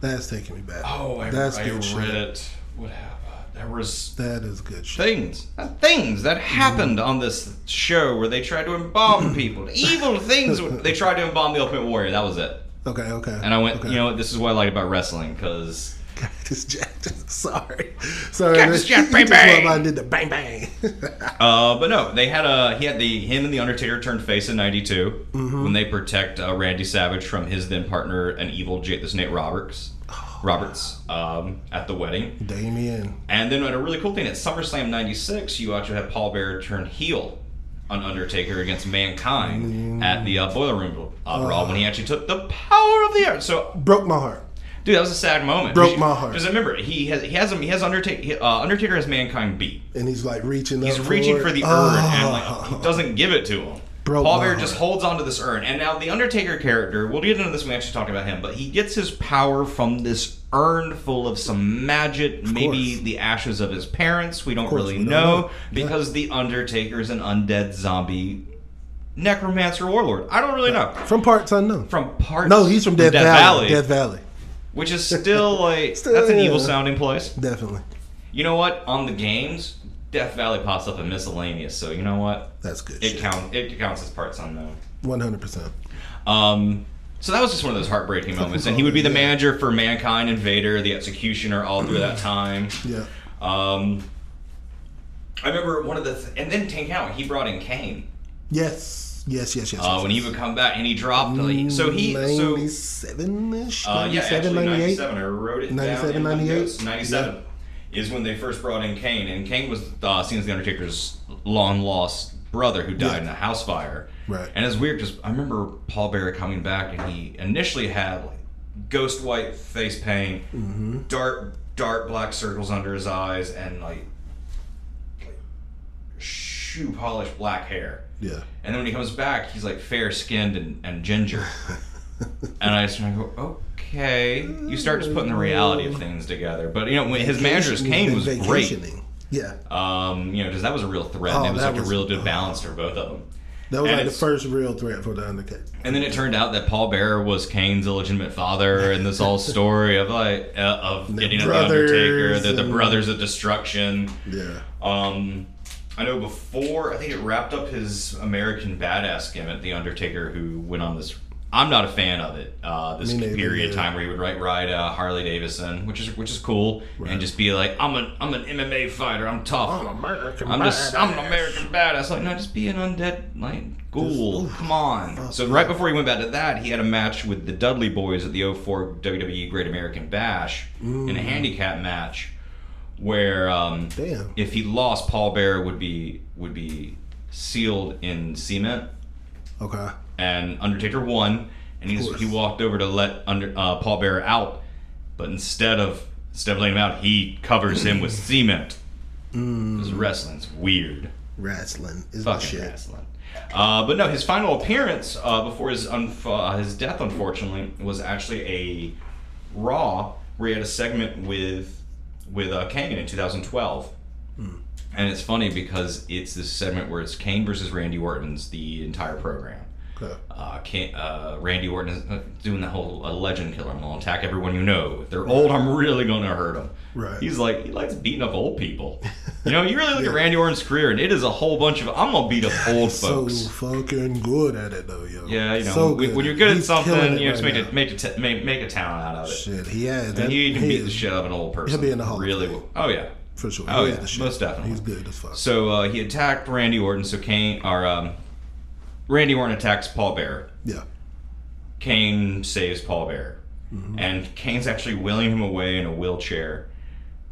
That's taking me back. Oh, I, That's I, good I shit. read it. What happened? There was that is good shit. Things, things that happened mm. on this show where they tried to embalm people. Evil things. They tried to embalm the Ultimate Warrior. That was it. Okay. Okay. And I went. Okay. You know what? This is what I like about wrestling because. Cactus Jack, sorry, sorry. Cactus Jack, bang bang. I did the bang bang. uh, but no, they had a he had the him and the Undertaker turned face in ninety-two mm-hmm. when they protect uh, Randy Savage from his then partner and evil Jake the Snake Roberts, oh, Roberts um, at the wedding. Damien. And then a really cool thing at SummerSlam ninety-six, you actually had Paul Bearer turn heel on Undertaker against Mankind mm. at the uh, Boiler Room uh, Brawl when he actually took the power of the earth. So broke my heart. Dude, that was a sad moment. Broke my heart. Because remember, he has he has him he has Undertaker uh, Undertaker has Mankind beat, and he's like reaching. He's up reaching for, for the urn, oh. and like he doesn't give it to him. Broke Paul Bearer just holds onto this urn, and now the Undertaker character. We'll get into this when we actually talk about him, but he gets his power from this urn full of some magic, of maybe course. the ashes of his parents. We don't really we know, don't know because yeah. the Undertaker is an undead zombie. Necromancer warlord. I don't really know from parts unknown. From parts. No, he's from, from Death, Death Valley. Valley. Death Valley. Which is still like still, that's an evil sounding place. Definitely. You know what? On the games, Death Valley pops up in miscellaneous, so you know what? That's good. It counts. It counts as parts unknown. One hundred percent. Um. So that was just one of those heartbreaking moments, and he would be the yeah. manager for Mankind and Vader, the Executioner, all through that time. Yeah. Um. I remember one of the, th- and then Tank Howard, he brought in Kane. Yes. Yes, yes, yes. Uh, yes when yes. he would come back, and he dropped. Like, so he so ninety-seven-ish Uh, yeah, actually ninety-seven. I wrote it ninety-seven, down. ninety-eight ninety-seven yeah. is when they first brought in Kane, and Kane was uh, seen as the Undertaker's long-lost brother who died yeah. in a house fire. Right. And it's weird because I remember Paul Bearer coming back, and he initially had like ghost white face paint, mm-hmm. dark dark black circles under his eyes, and like, like shoe polished black hair. Yeah. And then when he comes back, he's like fair skinned and, and ginger. And I just kind of go, okay. You start just putting the reality of things together. But you know, when his manager's Kane was great. Yeah. Um, you know, because that was a real threat. Oh, and it was like was, a real good oh. balance for both of them. That was and like the first real threat for the Undertaker. And then it turned out that Paul Bearer was Kane's illegitimate father, and this whole story of like uh, of the getting the Undertaker, the, the brothers of destruction. Yeah. Um. I know before, I think it wrapped up his American Badass gimmick, the Undertaker, who went on this, I'm not a fan of it, uh, this maybe, period of yeah. time where he would ride, ride uh, Harley Davidson, which is which is cool, right. and just be like, I'm, a, I'm an M M A fighter, I'm tough. I'm American I'm just, badass. I'm an American Badass. Like, no, just be an undead like ghoul. Just, come on. Oh, so right before he went back to that, he had a match with the Dudley Boys at the oh four W W E Great American Bash mm. in a handicap match. where um, damn. if he lost, Paul Bearer would be would be sealed in cement. Okay. And Undertaker won, and he he walked over to let under uh, Paul Bearer out, but instead of instead of letting him out, he covers him with cement. Because mm. wrestling's weird. Wrestling is fucking shit. Wrestling. Uh, but no, his final appearance uh, before his unf- uh, his death, unfortunately, was actually a Raw where he had a segment with with uh, Kane in two thousand twelve. Mm. And it's funny because it's this segment where it's Kane versus Randy Orton's the entire program. Okay. Uh, Kane, uh, Randy Orton is doing the whole uh, legend killer. I'm gonna attack everyone you know. If they're old, I'm really gonna hurt them. Right. He's like, he likes beating up old people. You know, you really look yeah. at Randy Orton's career, and it is a whole bunch of I'm gonna beat up old He's folks. So fucking good at it though, yo. Yeah, you know, so when, when you're good He's at something, you know, just right make, a, make, a t- make make a town out of it. Shit, he has. And that, you can beat is, the shit out of an old person. He'll be in the hall. Really? Well. Oh yeah. For sure. Oh, yeah, most definitely. He's good as fuck. So uh, he attacked Randy Orton. So Kane, or um, Randy Orton attacks Paul Bearer. Yeah. Kane saves Paul Bearer, mm-hmm. and Kane's actually wheeling him away in a wheelchair,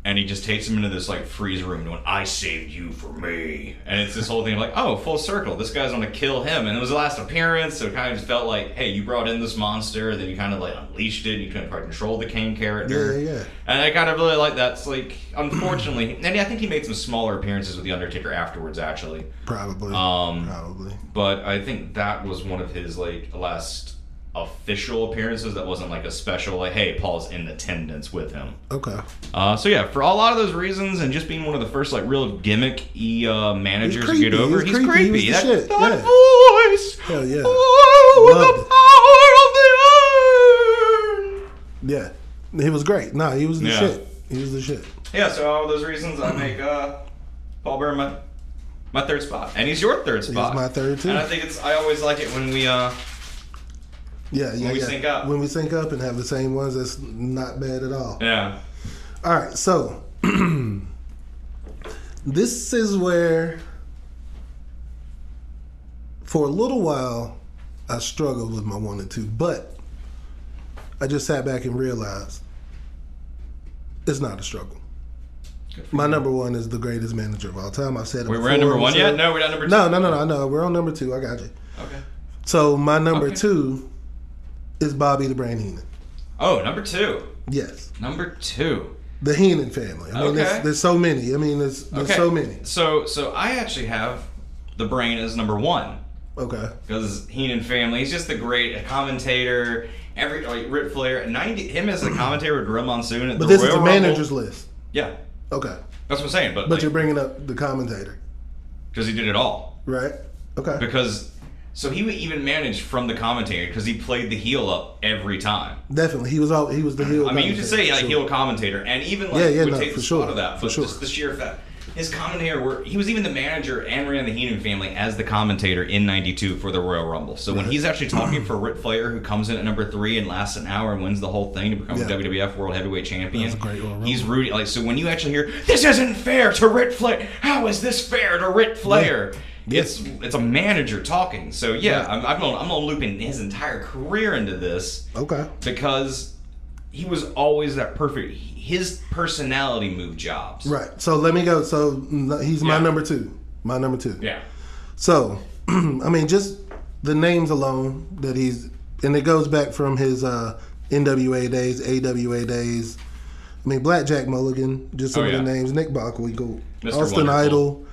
and he just takes him into this like freeze room, going, "I saved you for me," and it's this whole thing like, "Oh, full circle. This guy's gonna kill him," and it was the last appearance, so it kind of just felt like, "Hey, you brought in this monster, then you kind of like unleashed it, and you kind of controlled the Kane character." Yeah, yeah. And I kind of really like that. It's like, unfortunately, and I think he made some smaller appearances with the Undertaker afterwards, actually. Probably. Um, Probably. But I think that was one of his like last official appearances that wasn't like a special like, hey, Paul's in attendance with him. Okay. Uh, so yeah, for a lot of those reasons, and just being one of the first like real gimmick-y uh, managers to get over, he's, he's creepy. creepy. He that shit. that yeah. voice. Hell yeah. Oh, with the power of the urn. Yeah, he was great. No, he was the yeah. shit. He was the shit. Yeah. So all those reasons, I make uh, Paul Bearer my, my third spot, and he's your third spot. He's my third too. And I think it's I always like it when we. Uh, Yeah, yeah, when we yeah. sync up. When we sync up and have the same ones, that's not bad at all. Yeah. All right, so this is where, for a little while, I struggled with my one and two, but I just sat back and realized it's not a struggle. My number one is the greatest manager of all time. I've said it Wait, before. We're at number one yet? No, we're not number two. No, no, no, no, no. We're on number two. I got you. Okay. So my number okay. two... is Bobby the Brain Heenan. Oh, number two. Yes. Number two. The Heenan family. I mean, okay. there's, there's so many. I mean, there's, there's okay. so many. So, so I actually have the Brain as number one. Okay. Because Heenan family, he's just the great commentator. Every like Ric Flair, ninety him as a commentator with Gorilla Monsoon at but the Royal Rumble. But this is the manager's list. Yeah. Okay. That's what I'm saying. But but like, you're bringing up the commentator because he did it all. Right. Okay. Because. So he would even manage from the commentator because he played the heel up every time. Definitely, he was all he was the heel. I mean, you could say like sure. heel commentator, and even like yeah, yeah, would no, take the sure. spot of that, but for just sure. the sheer fact his commentator were he was even the manager and ran the Heenan family as the commentator in ninety-two for the Royal Rumble. So right. when he's actually talking for Ric Flair, who comes in at number three and lasts an hour and wins the whole thing to become yeah. the W W F World Heavyweight Champion, that's a great Royal Rumble. He's rooting like so. When you actually hear this isn't fair to Ric Flair, how is this fair to Ric Flair? Yeah. It's it's a manager talking, so yeah, I'm I'm gonna, I'm gonna loop in his entire career into this. Okay, because he was always that perfect. His personality moved jobs. Right. So let me go. So he's my yeah. number two. My number two. Yeah. So I mean, just the names alone that he's and it goes back from his uh, N W A days, A W A days. I mean, Blackjack Mulligan, just some oh, yeah. of the names. Nick Bockwinkel, Austin Idol.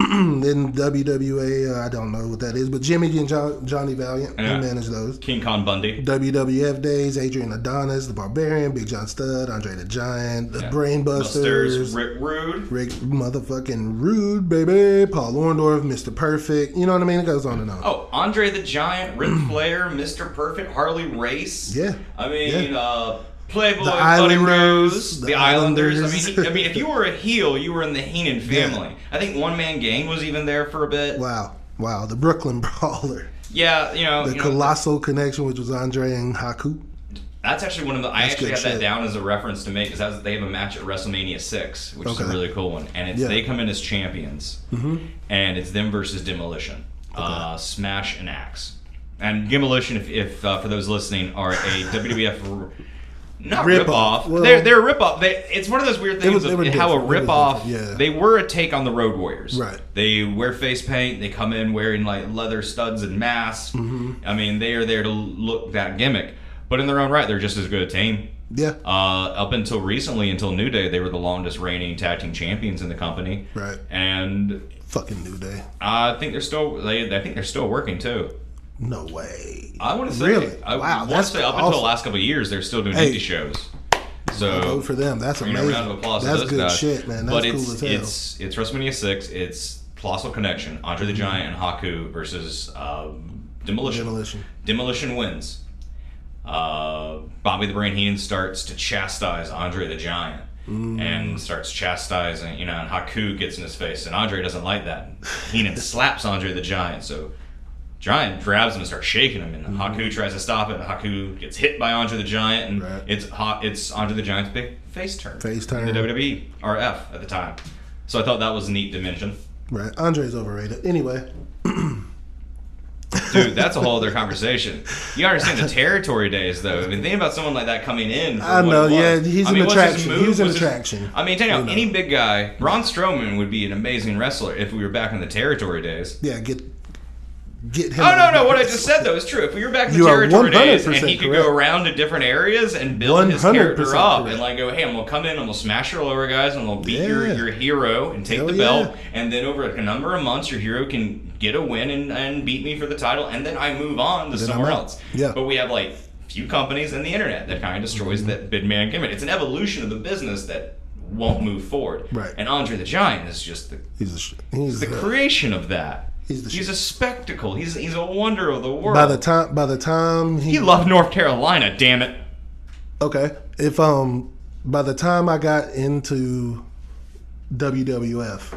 In W W A, uh, I don't know what that is, but Jimmy and John, Johnny Valiant, yeah. he managed those. King Kong Bundy. W W F days, Adrian Adonis, The Barbarian, Big John Studd, Andre the Giant, The yeah. Brainbusters, Rick Rude, Rick motherfucking Rude, baby, Paul Orndorff, Mister Perfect, you know what I mean? It goes on and on. Oh, Andre the Giant, Ric Flair, Mister Perfect, Harley Race. Yeah. I mean, yeah. uh... Playboy, Buddy Rose, the, the Islanders. Islanders. I mean, he, I mean, if you were a heel, you were in the Heenan family. Yeah. I think One Man Gang was even there for a bit. Wow, wow, the Brooklyn Brawler. Yeah, you know the you Colossal know, Connection, which was Andre and Haku. That's actually one of the. That's I actually have shit. that down as a reference to make because they have a match at WrestleMania six, which okay. is a really cool one, and it's yeah. they come in as champions, mm-hmm. and it's them versus Demolition, okay. uh, Smash and Axe, and Demolition. If, if uh, for those listening, are a W W F. Not rip off. Well, they're they're a rip off. They, it's one of those weird things was, of how a rip off. Yeah. They were a take on the Road Warriors. Right. They wear face paint. They come in wearing like leather studs and masks. Mm-hmm. I mean, they are there to look that gimmick. But in their own right, they're just as good a team. Yeah. Uh, up until recently, until New Day, they were the longest reigning tag team champions in the company. Right. And fucking New Day. I think they're still. They, I think they're still working too. No way. I want to say, really? I wow, that's say up awesome. Until the last couple of years, they're still doing hey, indie shows. So go for them. That's amazing. Round of applause that's good guys. Shit, man. That's but cool it's, as hell. It's it's WrestleMania six. It's Colossal Connection. Andre the Giant mm-hmm. and Haku versus uh, Demolition. Demolition. Demolition wins. Uh, Bobby the Brain Heenan starts to chastise Andre the Giant mm. and starts chastising. You know, and Haku gets in his face, and Andre doesn't like that. Heenan slaps Andre the Giant. So. Giant grabs him and starts shaking him, and mm-hmm. Haku tries to stop it. Haku gets hit by Andre the Giant, and right. it's it's Andre the Giant's big face turn. Face turn. In the W W E R F at the time. So I thought that was a neat dimension. Right. Andre's overrated. Anyway. Dude, that's a whole other conversation. You understand the territory days, though. I mean, think about someone like that coming in. I know, yeah. He's an attraction. He's an attraction. I mean, tell you, any big guy, Braun Strowman would be an amazing wrestler if we were back in the territory days. Yeah, get... Get him oh no no! What I just said though is true. If we were back in the territory days and he could correct. Go around to different areas and build his character up correct. And like go, hey, I'm gonna come in, I'm gonna smash your lower guys, I'm gonna beat yeah. your, your hero and take Hell the belt, yeah. and then over a number of months, your hero can get a win and, and beat me for the title, and then I move on to then somewhere else. Yeah. But we have like few companies and the internet that kind of destroys mm-hmm. that big man gimmick. It's an evolution of the business that won't move forward. Right. And Andre the Giant is just the he's, a sh- he's the a creation of that. He's, the he's a spectacle. He's he's a wonder of the world. By the time, by the time he, he loved North Carolina, damn it. Okay, if um, by the time I got into W W F,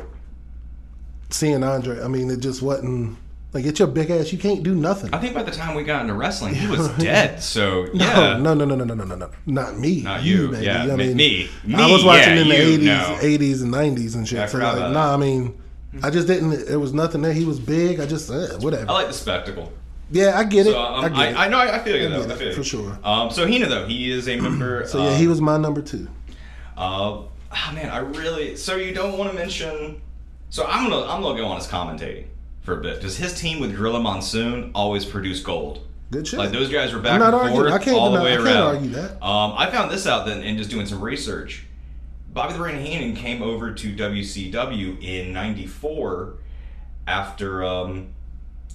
seeing Andre, I mean, it just wasn't like it's your big ass. You can't do nothing. I think by the time we got into wrestling, he was dead. So yeah, no, no, no, no, no, no, no, no, not me, not you, you baby. Yeah, I mean, me, me. I was watching yeah, in the eighties, no. eighties and nineties and shit. Yeah, I so like, nah, I mean. I just didn't. It was nothing there. He was big. I just uh, whatever. I like the spectacle. Yeah, I get it. So, um, I, get I, it. I know. I feel you though. I feel it, for sure. Um, so Heenan though, he is a member. so yeah, um, he was my number two. Uh, oh, man, I really. So you don't want to mention. So I'm gonna I'm gonna go on his commentating for a bit because his team with Gorilla Monsoon always produced gold. Good shit. Like those guys were back and forth arguing. I can't, all the way I can't around. Argue that. Um, I found this out then in just doing some research. Bobby the Brain Heenan came over to W C W in ninety-four after um,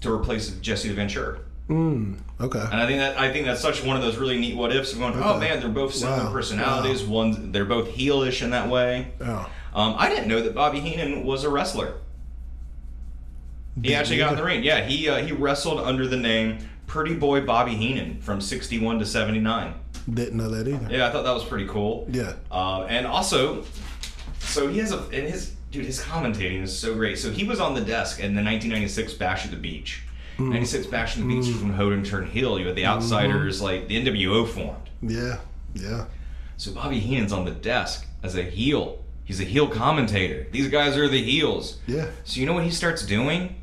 to replace Jesse the Ventura. Mm, okay. And I think that I think that's such one of those really neat what ifs. Going, okay. Oh man, they're both similar wow. personalities. Wow. One, they're both heelish in that way. Yeah. Um, I didn't know that Bobby Heenan was a wrestler. He Did actually got in the ring. Yeah, he uh, he wrestled under the name Pretty Boy Bobby Heenan from sixty-one to seventy-nine. Didn't know that either. Yeah, I thought that was pretty cool. Yeah. Um, and also, so he has a, and his, dude, his commentating is so great. So he was on the desk in the nineteen ninety-six Bash at the Beach. Mm. ninety-six Bash at the Beach mm. from Hoden turned heel. You had the Outsiders, mm. like, the N W O formed. Yeah, yeah. So Bobby Heenan's on the desk as a heel. He's a heel commentator. These guys are the heels. Yeah. So you know what he starts doing?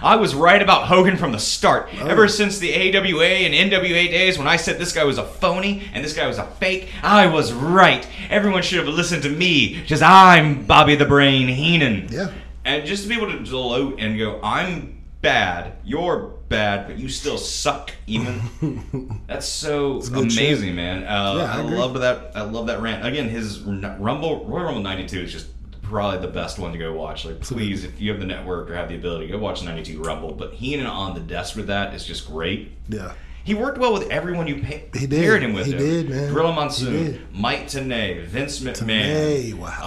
I was right about Hogan from the start. Oh. Ever since the A W A and N W A days when I said this guy was a phony and this guy was a fake, I was right. Everyone should have listened to me because I'm Bobby the Brain Heenan. Yeah. And just to be able to delote and go, I'm bad, you're bad, but you still suck even. That's so amazing, shit. Man. Uh, yeah, I, I love that. I love that rant. Again, his Rumble, Royal Rumble ninety-two is just... probably the best one to go watch. Like, please, if you have the network or have the ability, go watch ninety-two Rumble. But Heenan on the desk with that is just great. Yeah. He worked well with everyone you pa- he did. paired him with. He him. did, man. Gorilla Monsoon, Mike Tenay, Vince McMahon, Tenay, wow.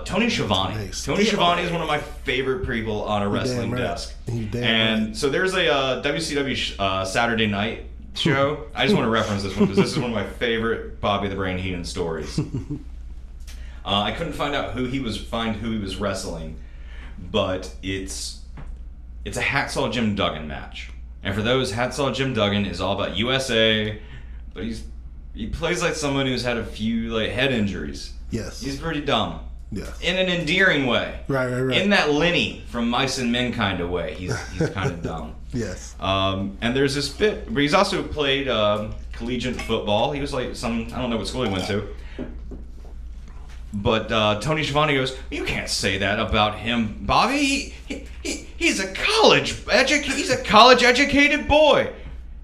uh, Tony Schiavone. Tony Schiavone is one of my favorite people on a wrestling right. desk. And right. so there's a uh, W C W uh, Saturday night show. I just want to reference this one because this is one of my favorite Bobby the Brain Heenan stories. Uh, I couldn't find out who he was find who he was wrestling, but it's it's a Hacksaw Jim Duggan match. And for those, Hacksaw Jim Duggan is all about U S A, but he's he plays like someone who's had a few like head injuries. Yes, he's pretty dumb. Yeah, in an endearing way. Right, right, right. In that Lenny from Mice and Men kind of way. He's he's kind of dumb. Yes. Um, and there's this bit, but he's also played. Um, collegiate football. He was like some, I don't know what school he went to. But uh, Tony Schiavone goes, you can't say that about him, Bobby. He, he, he, he's a college edu- he's a college educated boy.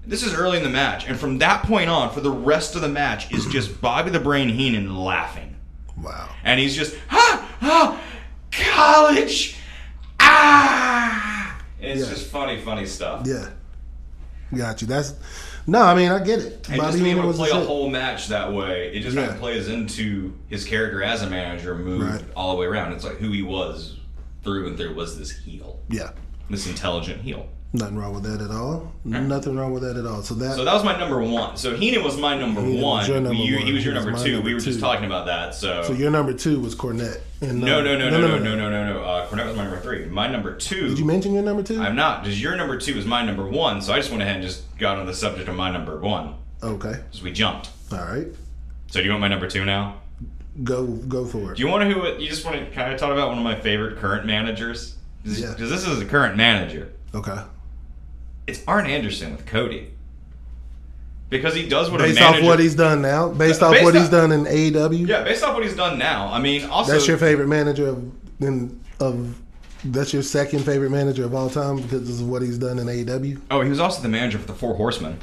This is early in the match, and from that point on, for the rest of the match, is just Bobby the Brain Heenan laughing. Wow. And he's just, ha, ha, college, ah. It's yeah. just funny, funny stuff. Yeah. Got you. That's, no, I mean, I get it. And Bobby just being able to play a whole match that way, it just yeah. kind of plays into his character as a manager moved right. all the way around. It's like who he was through and through was this heel. Yeah. This intelligent heel. Nothing wrong with that at all. Right. Nothing wrong with that at all. So that so that was my number one. So Heenan was my number Heenan one. Was your number you, one. He was your he number was two. Number we were two. just talking about that. So so your number two was Cornette. And no, no, no, no, no, no, no, no, no. no. Uh, Cornette was my number three. My number two. Did you mention your number two? I'm not. Because your number two is my number one. So I just went ahead and just got on the subject of my number one. Okay. Because we jumped. All right. So do you want my number two now? Go go for it. Do you want to who? You just want to kind of talk about one of my favorite current managers? Because yeah. this is a current manager. Okay. It's Arn Anderson with Cody. Because he does what based a manager... Based off what he's done now? Based off based what on, he's done in A E W? Yeah, based off what he's done now. I mean, also... That's your favorite manager of... In, of that's your second favorite manager of all time because of what he's done in A E W? Oh, he was also the manager for the Four Horsemen.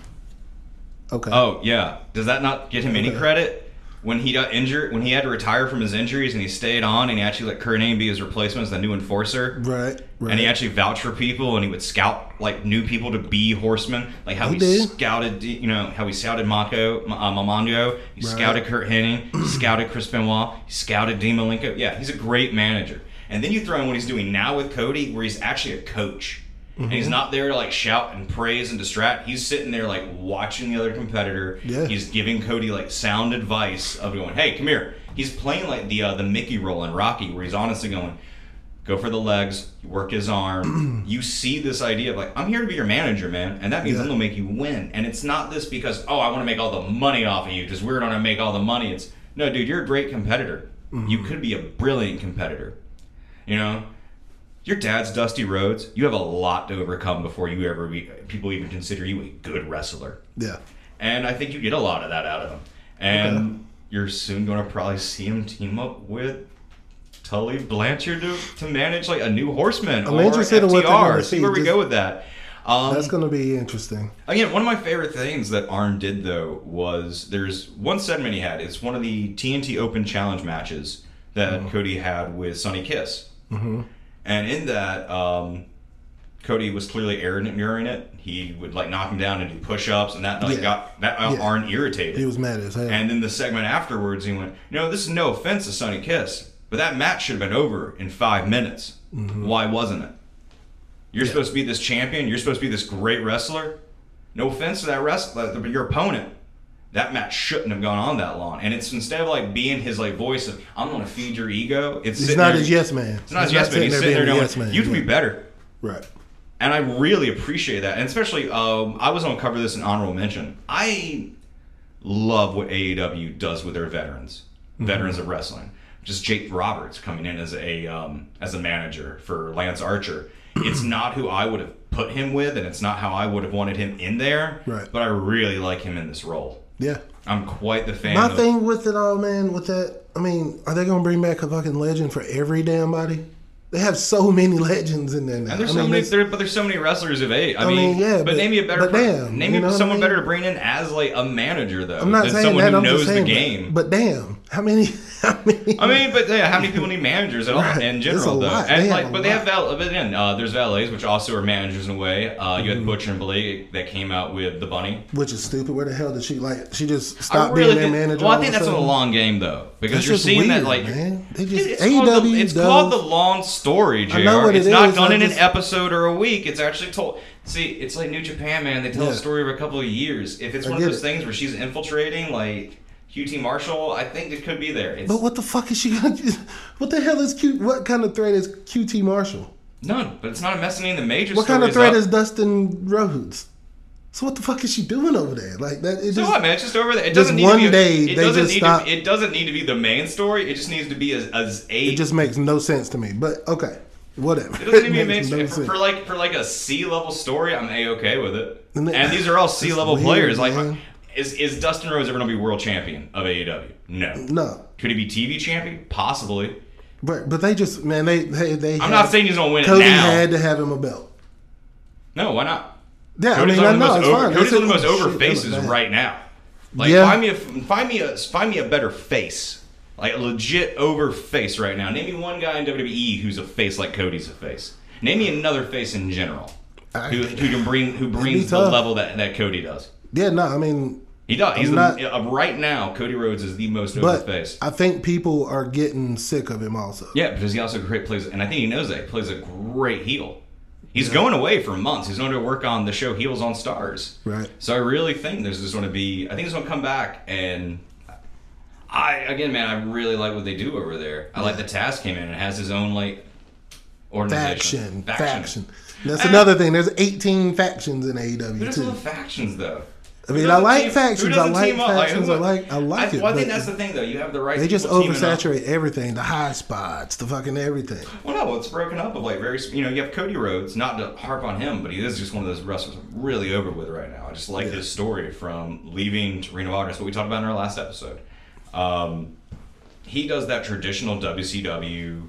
Okay. Oh, yeah. Does that not get him any okay. credit? When he got injured, when he had to retire from his injuries and he stayed on and he actually let Karrion be his replacement as the new enforcer. Right, right. And he actually vouched for people and he would scout like new people to be horsemen. Like how he, he scouted, you know, how he scouted Mako, uh, Momongo. He right. scouted Kurt Hennig. He scouted Chris Benoit. He scouted Dean Malenko. Yeah, he's a great manager. And then you throw in what he's doing now with Cody where he's actually a coach. Mm-hmm. And he's not there to like shout and praise and distract. He's sitting there like watching the other competitor. Yeah. He's giving Cody like sound advice of going, hey, come here. He's playing like the uh, the Mickey role in Rocky where he's honestly going, go for the legs, work his arm. You see this idea of like, I'm here to be your manager, man. And that means yeah. I'm going to make you win. And it's not this because, oh, I want to make all the money off of you because we're going to make all the money. It's, no, dude, you're a great competitor. Mm-hmm. You could be a brilliant competitor, you know? Your dad's Dusty Rhodes. You have a lot to overcome before you ever be, people even consider you a good wrestler. Yeah. And I think you get a lot of that out of him. And okay. you're soon going to probably see him team up with Tully Blanchard to, to manage like a new Horseman I'm or F T R. See where we Just, go with that. Um, that's going to be interesting. Again, one of my favorite things that Arn did though was there's one segment he had. It's one of the T N T Open Challenge matches that mm-hmm. Cody had with Sonny Kiss. Mm-hmm. And in that, um, Cody was clearly arrogant it. He would like knock him down and do push-ups, and that like yeah. got that yeah. Arn irritated. He was mad as hell. And then the segment afterwards, he went, "You know, this is no offense to Sonny Kiss, but that match should have been over in five minutes. Mm-hmm. Why wasn't it? You're yeah. supposed to be this champion. You're supposed to be this great wrestler. No offense to that wrestler, but your opponent." That match shouldn't have gone on that long. And it's instead of like being his like voice of, I'm going to feed your ego. It's, it's not there, his yes man. It's not his yes man. He's sitting there going, yes man. You can yeah. be better. Right. And I really appreciate that. And especially, um, I was going to cover this in honorable mention. I love what A E W does with their veterans, mm-hmm. veterans of wrestling. Just Jake Roberts coming in as a um, as a manager for Lance Archer. It's not who I would have put him with, and it's not how I would have wanted him in there. Right. But I really like him in this role. Yeah. I'm quite the fan. My of, thing with it all, man, with that, I mean, are they going to bring back a fucking legend for every damn body? They have so many legends in there now. And there's I so mean, many, there, but there's so many wrestlers of eight. I, I mean, mean, yeah. But, but name me a better person. Name you me someone I mean? better to bring in as like a manager, though. I'm not than saying someone that, who I'm knows just saying, the game. But, but damn, how many? How many? I mean, but yeah, how many people need managers at all right. in general, though? And like, but they have val. But then uh, there's valets, which also are managers in a way. Uh, you mm-hmm. had Butcher and Blake that came out with the bunny, which is stupid. Where the hell did she like? She just stopped really being their manager. Well, I think that's a long game though, because you're seeing that like A E W. It's called the long story. Story, J R. I know what it's it not is. done I in just... an episode or a week. It's actually told. See, it's like New Japan, man. They tell yeah. a story over a couple of years. If it's I one of those it. things where she's infiltrating, like Q T Marshall, I think it could be there. It's... But what the fuck is she gonna do? What the hell is Q? What kind of threat is Q T Marshall? None. But it's not messing in the major. What kind of threat up. is Dustin Rhodes? So what the fuck is she doing over there? Like that. It so just, what, man? It's just over there. It doesn't need one to be. Day it they doesn't just need stop. To, it doesn't need to be the main story. It just needs to be as, as a. It just makes no sense to me. But okay, whatever. It doesn't need to be a main story for, for like for like a C level story. I'm a okay with it. And, they, and these are all C level players. Man. Like Is is Dustin Rhodes ever going to be world champion of A E W? No. No. Could he be T V champion? Possibly. But but they just, man, they... they, they I'm had, not saying he's going to win Cody it now. Cody had to have him a belt. No, why not? Yeah, Cody's I mean, I know, it's over, fine. Cody's one of the most over shit, faces right now. Like, yeah. find, me a, find, me a, find me a better face. Like, a legit over face right now. Name me one guy in W W E who's a face like Cody's a face. Name me another face in general I, who, who can bring who brings the level that, that Cody does. Yeah, no, I mean... He does. He's not, the, right now, Cody Rhodes is the most over face. I think people are getting sick of him also. Yeah, because he also great plays... And I think he knows that. He plays a great heel. He's yeah. going away for months. He's going to work on the show Heels on Stars. Right. So I really think there's just going to be... I think it's going to come back and... I Again, man, I really like what they do over there. I yeah. like that Taz came in and has his own, like... Faction, faction, faction. That's and another thing. There's eighteen factions in A E W. There's a lot of factions, though. I mean, I like team, factions. I like factions. Like, I like. I like I, it. Well, I think that's the thing, though. You have the right. They just oversaturate everything. The high spots, the fucking everything. Well, no, it's broken up of like very. You know, you have Cody Rhodes. Not to harp on him, but he is just one of those wrestlers I'm really over with right now. I just like yeah. his story from leaving to Ring of Honor. That's what we talked about in our last episode. Um, he does that traditional W C W.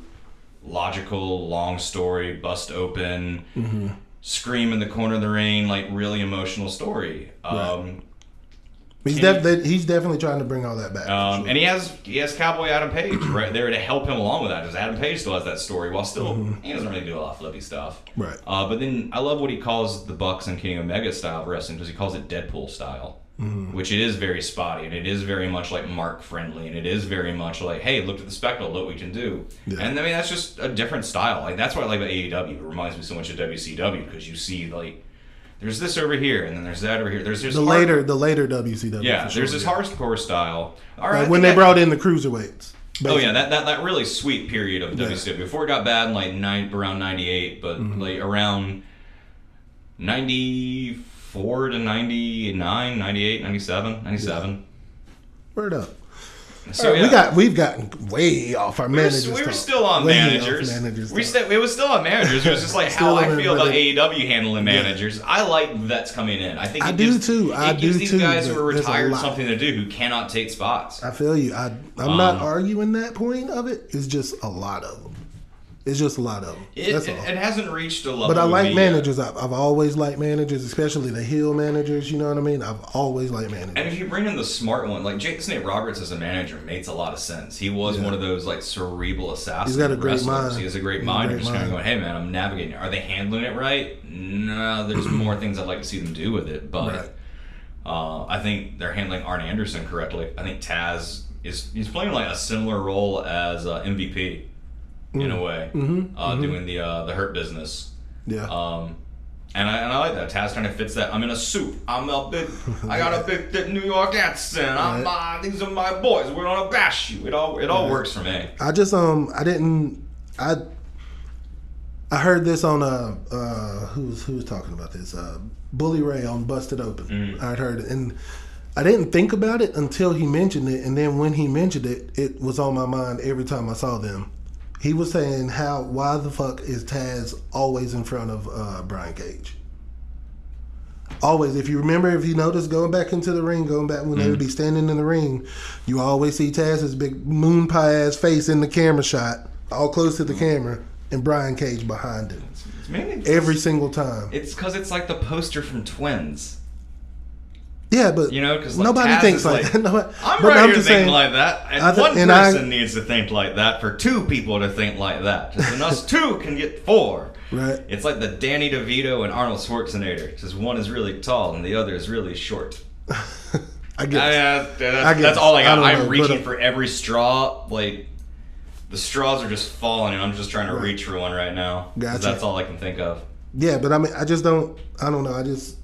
Logical, long story, bust open, mm-hmm. scream in the corner of the ring, like really emotional story. Um, right. He's, def- he, he's definitely trying to bring all that back. Um, sure. And he has he has Cowboy Adam Page right there to help him along with that. Because Adam Page still has that story while still mm-hmm. he doesn't really do a lot of flippy stuff. Right. Uh, but then I love what he calls the Bucks and Kenny Omega style of wrestling because he calls it Deadpool style. Mm-hmm. Which it is very spotty, and it is very much like Mark friendly, and it is very much like, hey, look at the spectacle, look what we can do. Yeah. And I mean, that's just a different style. Like that's what I like about A E W. It reminds me so much of W C W because you see like there's this over here, and then there's that over here. There's just the hard... later, the later W C W. Yeah, sure, there's this yeah. hardcore style. All right, like when they that... brought in the cruiserweights. Basically. Oh yeah, that, that that really sweet period of yeah. W C W before it got bad in like nine around ninety-eight, but mm-hmm. like around ninety. Four to ninety-nine, ninety-eight, ninety-seven, ninety-seven. Word up. So right, yeah. we got we've gotten way off our we managers. Were, we were still on way managers. managers we st- it was still on managers. It was just like how I feel about A E W handling managers. Yeah. I like that's coming in. I think it I gives, do too. I it do gives too. These guys who are retired something to do who cannot take spots. I feel you. I I'm um, not arguing that point of it. It's just a lot of them. It's just a lot of them. It, That's all. It hasn't reached a level. But I like managers. I've, I've always liked managers, especially the heel managers. You know what I mean? I've always liked managers. And if you bring in the smart one, like Jake the Snake Roberts as a manager makes a lot of sense. He was yeah. one of those like cerebral assassins. He's got a great wrestlers. mind. He has a great He's mind. A great You're just kind of going, hey man, I'm navigating it. Are they handling it right? No, there's more things I'd like to see them do with it. But right. uh, I think they're handling Arn Anderson correctly. I think Taz is he's playing like a similar role as uh, M V P. In a way, mm-hmm, uh, mm-hmm. doing the uh, the Hurt Business, yeah. Um, and I and I like that. Taz kind of fits that. I'm in a suit. I'm a big. I got a big thick New York accent. I'm right. uh, these are my boys. We're gonna bash you. It all it all right. works for me. I just um I didn't I. I heard this on a uh who's who's talking about this uh Bully Ray on Busted Open. Mm. I'd heard it and. I didn't think about it until he mentioned it, and then when he mentioned it, it was on my mind every time I saw them. He was saying how why the fuck is Taz always in front of uh, Brian Cage? Always. If you remember, if you notice, going back into the ring, going back when mm-hmm. they would be standing in the ring, you always see Taz's big moon pie ass face in the camera shot, all close to the camera, and Brian Cage behind him. It's, it's mainly every single time. It's because it's like the poster from Twins. Yeah, but you know, like nobody Taz thinks like, like that. Nobody, I'm but right I'm here thinking saying, like that, and th- one and person I, needs to think like that for two people to think like that. Just and us two can get four. Right. It's like the Danny DeVito and Arnold Schwarzenegger. Just one is really tall and the other is really short. I guess. I, uh, that's, I guess. That's all I got. I I'm know, reaching but, uh, for every straw. Like the straws are just falling, and I'm just trying to right. reach for one right now. Gotcha. That's all I can think of. Yeah, but I mean, I just don't. I don't know. I just.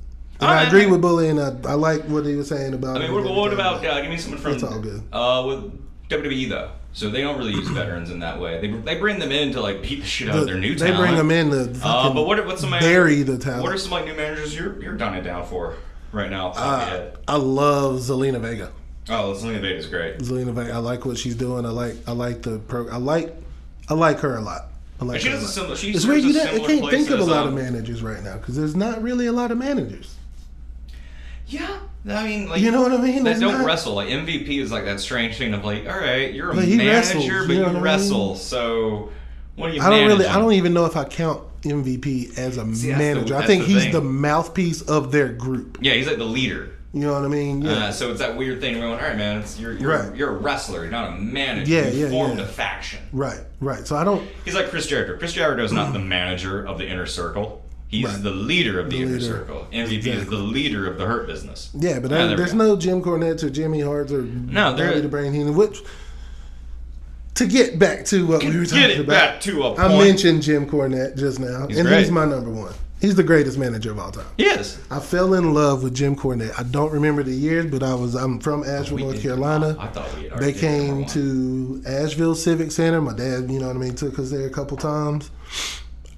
And I, I agree with Bully, and I, I like what he was saying about. I mean, what, what about? Uh, give me someone from. It's all good. Uh, with W W E though, so they don't really use veterans in that way. They they bring them in to like beat the shit out of the, their new they talent. They bring them in to fucking uh, but what, what's some bury manager, the talent. What are some like new managers you're you're dying down for right now? Uh, I love Zelina Vega. Oh, Zelina Vega's great. Zelina Vega, I like what she's doing. I like I like the pro. I like I like her a lot. Like she does a similar. She it's weird you I can't think of a lot um, of managers right now because there's not really a lot of managers. Yeah, I mean, like, you know what I mean? That don't not... wrestle. Like, M V P is like that strange thing of like, all right, you're a but manager, wrestles, but you, know you know wrestle. I mean? So what do you? I don't managing? really. I don't even know if I count M V P as a See, manager. The, I think the he's thing. the mouthpiece of their group. Yeah, he's like the leader. You know what I mean? Yeah. Uh, so it's that weird thing going, all right, man, it's, you're you're, right. you're a wrestler, you're not a manager. Yeah, you yeah, formed yeah. a faction. Right, right. So I don't... He's like Chris Jericho. Chris Jericho is not the manager of the Inner Circle. He's right. the leader of the, the leader. Inner Circle. M V P exactly. is the leader of the Hurt Business. Yeah, but that, there's no Jim Cornette or Jimmy Hart or no, Bobby the Brain Heenan, which... To get back to what we were talking get it about, back to a point. I mentioned Jim Cornette just now, he's and great. he's my number one. He's the greatest manager of all time. Yes. I fell in love with Jim Cornette. I don't remember the years, but I was I'm from Asheville, we North Carolina. I thought we had already They came to Asheville Civic Center. My dad, you know what I mean, took us there a couple times.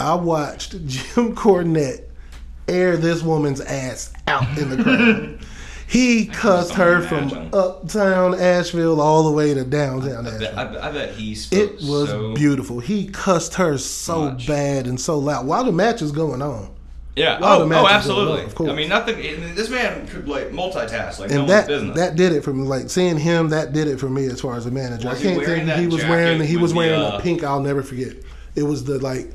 I watched Jim Cornette air this woman's ass out in the crowd. He cussed her from uptown Asheville all the way to downtown Asheville. I bet, I bet he spoke so It was so beautiful. He cussed her so much. bad and so loud while the match was going on. Yeah. While oh, the match oh, absolutely. On, of course. I mean, nothing. This man could like multitask like and no that, one's business. That did it for me. Like seeing him, that did it for me as far as a manager. Was I can't think that he was wearing. He was wearing the, uh, a pink. I'll never forget. It was the like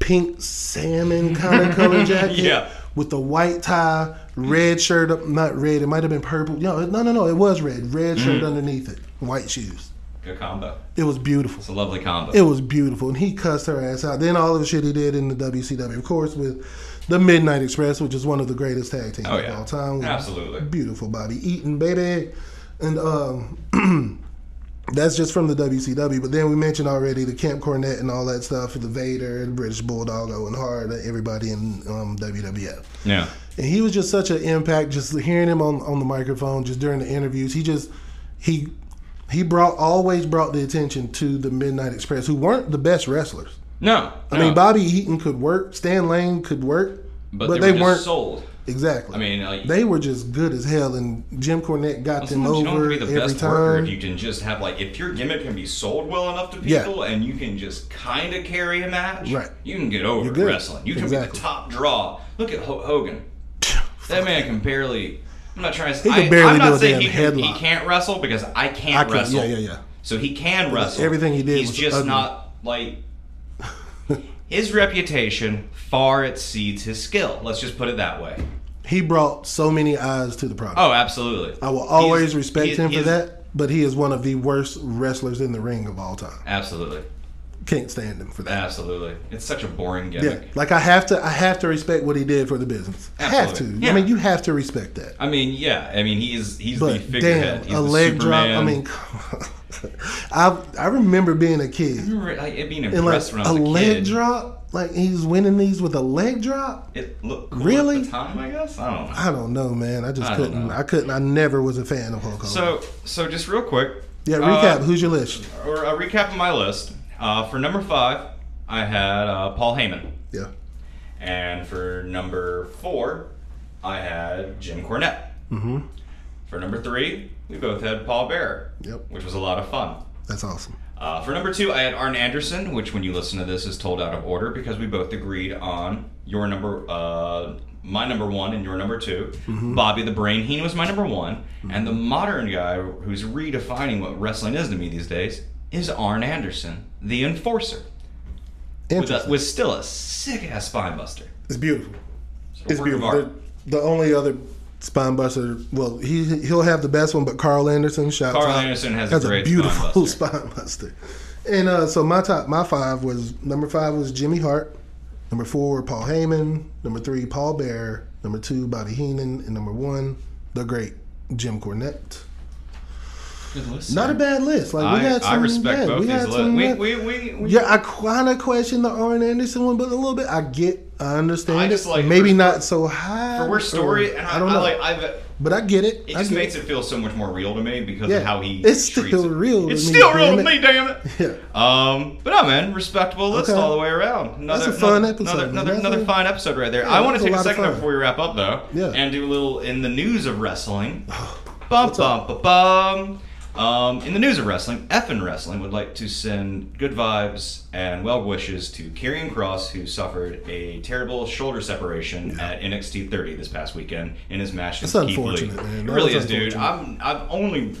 pink salmon kind of color jacket. Yeah. With the white tie, red shirt up, not red, it might have been purple. No, no, no, no, it was red. Red shirt mm. underneath it, white shoes. Good combo. It was beautiful. It's a lovely combo. It was beautiful, and he cussed her ass out. Then all of the shit he did in the W C W, of course, with the Midnight Express, which is one of the greatest tag teams oh, yeah. of all time. Absolutely. Beautiful body, eating, baby. And um, that's just from the W C W, but then we mentioned already the Camp Cornette and all that stuff, the Vader, and British Bulldoggo, and Hart, everybody in um, W W F. Yeah. And he was just such an impact, just hearing him on, on the microphone, just during the interviews. He just, he he brought always brought the attention to the Midnight Express, who weren't the best wrestlers. No. I no. mean, Bobby Heenan could work, Stan Lane could work, but, but they, they were weren't. sold. Exactly. I mean, like, they were just good as hell, and Jim Cornette got them over every time. You don't have to be the best worker if you can just have, like, if your gimmick can be sold well enough to people yeah. and you can just kind of carry a match, right. you can get over wrestling. You can exactly. be the top draw. Look at H- Hogan. That man can barely, I'm not trying to say, he can barely I, I'm not saying he, can, he can't wrestle because I can't I can, wrestle. Yeah, yeah, yeah. So he can wrestle. Everything he did He's was just ugly. not, like, his reputation far exceeds his skill. Let's just put it that way. He brought so many eyes to the product. Oh, absolutely. I will always he's, respect he, him for that, but he is one of the worst wrestlers in the ring of all time. Absolutely. Can't stand him for that. Absolutely. It's such a boring gimmick. Yeah. Like I have to I have to respect what he did for the business. Absolutely. Have to. Yeah. I mean, you have to respect that. I mean, yeah. I mean, he's he's but the figurehead. Damn, he's a the leg Superman. drop. I mean, come on. I I remember being a kid. I remember like, being impressed like, when I was a, a leg kid. drop? Like, he's winning these with a leg drop? It looked cool really? at the time, I guess? I don't know. I don't know, man. I just I couldn't. I couldn't. I never was a fan of Hulk Hogan. So, so just real quick. Yeah, recap. Uh, Who's your list? Or a recap of my list. Uh, for number five, I had uh, Paul Heyman. Yeah. And for number four, I had Jim Cornette. Mm-hmm. For number three, we both had Paul Bearer, yep. which was a lot of fun. That's awesome. Uh, for number two, I had Arn Anderson, which when you listen to this is told out of order because we both agreed on your number, uh, my number one and your number two. Mm-hmm. Bobby the Brain Heenan was my number one. Mm-hmm. And the modern guy who's redefining what wrestling is to me these days is Arn Anderson, the Enforcer. With, a, with still a sick-ass spine buster. It's beautiful. So it's beautiful. The, the only other... Spinebuster, well, he, he'll have the best one, but Carl Anderson, shout Carl out. Anderson has, has a, great a beautiful spinebuster. Spine and uh, so my top, my five was, number five was Jimmy Hart, number four, Paul Heyman, number three, Paul Bearer, number two, Bobby Heenan, and number one, the great Jim Cornette. Good list. Not a bad list. Like we I, got some. I respect bad. both we these lists. We, we, we, we, yeah, I kind of question the Arn Anderson one, but a little bit. I get, I understand. I just it. Like maybe not so high for where story. Or, and I, I don't I, know. I like, I've, but I get it. It I just makes it. it feel so much more real to me because yeah. of how he. It's treats still it. real. It's me, still real to me. Damn it. Yeah. Um. But I'm in respectable list okay. all the way around. Another That's a fun another, episode. Another another a, fine episode right there. Yeah, I want to take a second before we wrap up though. Yeah. And do a little in the news of wrestling. Bum bum bum bum. Um, in the news of wrestling, Effin' Wrestling would like to send good vibes and well wishes to Karrion Kross, who suffered a terrible shoulder separation no. at N X T thirty this past weekend in his match with Keith Lee. Man. It really That's is, dude. I'm, I've only...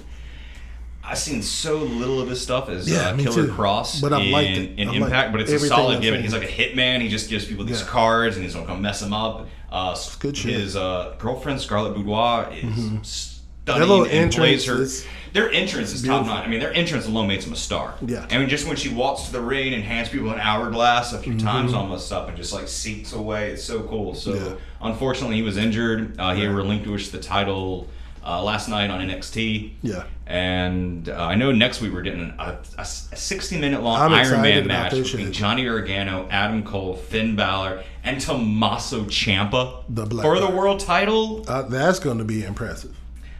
I've seen so little of his stuff as yeah, uh, Killer too. Kross but in, in Impact, like but it's a solid gimmick. He's like a hitman. He just gives people these yeah. cards, and he's going to come mess them up. Uh, good shit. His uh, girlfriend, Scarlet Boudoir, is mm-hmm. stunning. Their and plays her. Is their entrance is beautiful. Top notch. I mean, their entrance alone made him a star. Yeah. I mean, just when she walks to the ring and hands people an hourglass a few mm-hmm. times almost up and just like seeks away, it's so cool. So, yeah. unfortunately, he was injured. Uh, he yeah. relinquished the title Uh, last night on N X T. Yeah. And uh, I know next week we're getting a, a, a sixty minute long I'm Iron Man match between Johnny Gargano, Adam Cole, Finn Balor, and Tommaso Ciampa the for the world title. Uh, that's going to be impressive.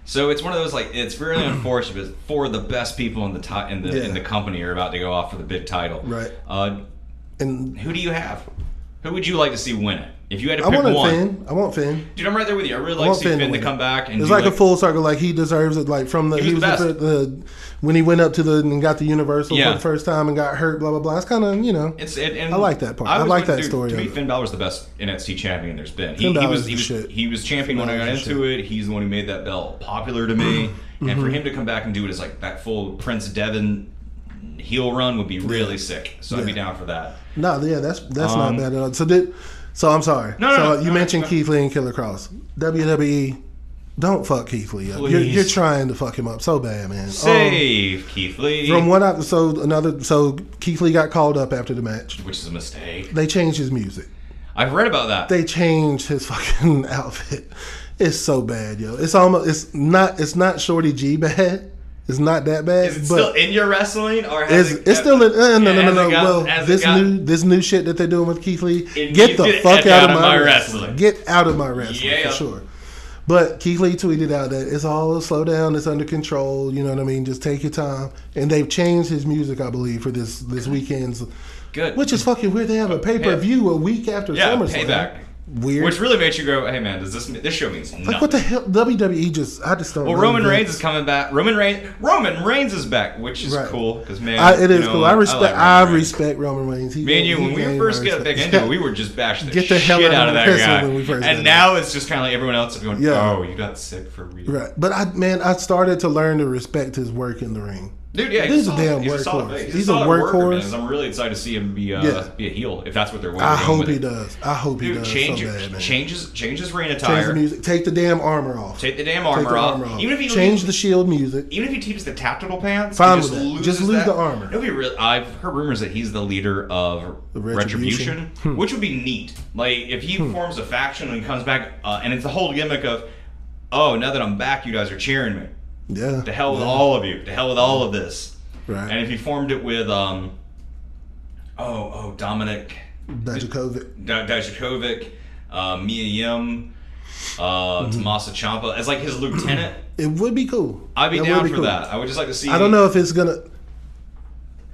So it's one of those, like, it's really unfortunate because four of the best people in the to- in the yeah. in the company are about to go off for the big title. Right. Uh, and who do you have? Who would you like to see win it? If you had to pick one. I want Finn. I want Finn. Dude, I'm right there with you. I really like to see Finn, Finn to come back. And it's like, like a full circle. Like, he deserves it. Like, from the... He was, he was the, the when he went up to the... And got the Universal yeah. for the first time and got hurt, blah, blah, blah. It's kind of, you know... It's it, and I like that part. I, I like that dude, story. To me, Finn Balor's the best N X T champion there's been. He, he was he was, shit. he was champion when I got into shit. it. He's the one who made that belt popular to me. Mm-hmm. And for him to come back and do it as, like, that full Prince Devian heel run would be really yeah. sick. So yeah. I'd be down for that. No, yeah, that's that's um, not bad at all. So did... So, I'm sorry. No, so, no, you no, mentioned no. Keith Lee and Killer Kross. W W E, don't fuck Keith Lee up. You're, you're trying to fuck him up so bad, man. Save um, Keith Lee. From one episode, another. So, Keith Lee got called up after the match. Which is a mistake. They changed his music. I've read about that. They changed his fucking outfit. It's so bad, yo. It's almost, it's not, it's not Shorty G bad. It's not that bad. Is it but still in your wrestling, or has it's, it, it's still in? Uh, no, yeah, no, no, no. Got, well, this new this new shit that they're doing with Keith Lee, get the fuck out, out of my wrestling. wrestling. Get out of my wrestling yeah. for sure. But Keith Lee tweeted out that it's all slow down, it's under control. You know what I mean? Just take your time. And they've changed his music, I believe, for this this weekend's. Good. Which is fucking weird. They have a pay per view a week after yeah, SummerSlam. Payback. Weird. Which really makes you go, hey man, does this this show means nothing? Like what the hell? W W E just I just don't. Well, really Roman Reigns is coming back. Roman Reigns Roman Reigns is back, which is right. cool because man, I, it is know, cool. I respect I, like Roman I respect Roman Reigns. He, me and you, when we first got back into it, we were just bashing the, get the hell shit out of, out of that guy. When we first and now it's just kind of like everyone else is going, yeah. oh, you got sick for real. Right, but I man, I started to learn to respect his work in the ring. Dude, yeah, he's, he's a damn workhorse. He's, he's a, a workhorse. Worker, I'm really excited to see him be a yeah. be a heel if that's what they're wanting. I hope he it. does. I hope Dude, he does. Change so bad, man. changes changes rain attire. Change the music. Take the damn armor off. Take the damn armor, the armor off. off. Even if he change loses, the shield music. Even if he keeps the tactical pants, Fine he just, loses just lose that. the armor. It'll be real. I've heard rumors that he's the leader of the Retribution, Retribution hmm. which would be neat. Like if he hmm. forms a faction and he comes back, uh, and it's the whole gimmick of, oh, now that I'm back, you guys are cheering me. Yeah. To hell with yeah. all of you. To hell with all of this. Right. And if he formed it with, um, oh, oh, Dominic Dijakovic, D- Dijakovic, uh, Mia Yim, uh, mm-hmm. Tommaso Ciampa as like his lieutenant, it would be cool. I'd be that down be for cool. that. I would just like to see. I don't know if it's gonna.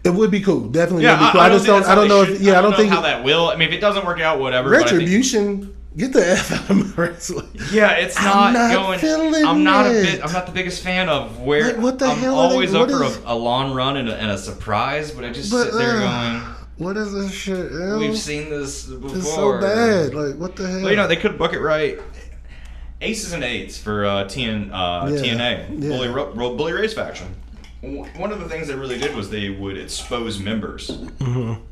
It would be cool. Definitely. Yeah, would be cool. I, I, I just don't. I don't know. Should, if, yeah, I don't, I don't think how it, that will. I mean, if it doesn't work out, whatever. Retribution. But I think, get the F out of my wrestling. Yeah, it's not, I'm not going. I'm not it. a bit. I'm not the biggest fan of where. Like, what the I'm hell? I'm always up for a, a long run and a, and a surprise, but I just but, sit there uh, going. What is this shit? Hell? We've seen this before. It's so bad. Like what the hell? Well, you know they could book it right. Aces and Eights for uh, T N, uh, yeah. T N A yeah. Bully, Bully Ray's faction. One of the things they really did was they would expose members. Mm-hmm.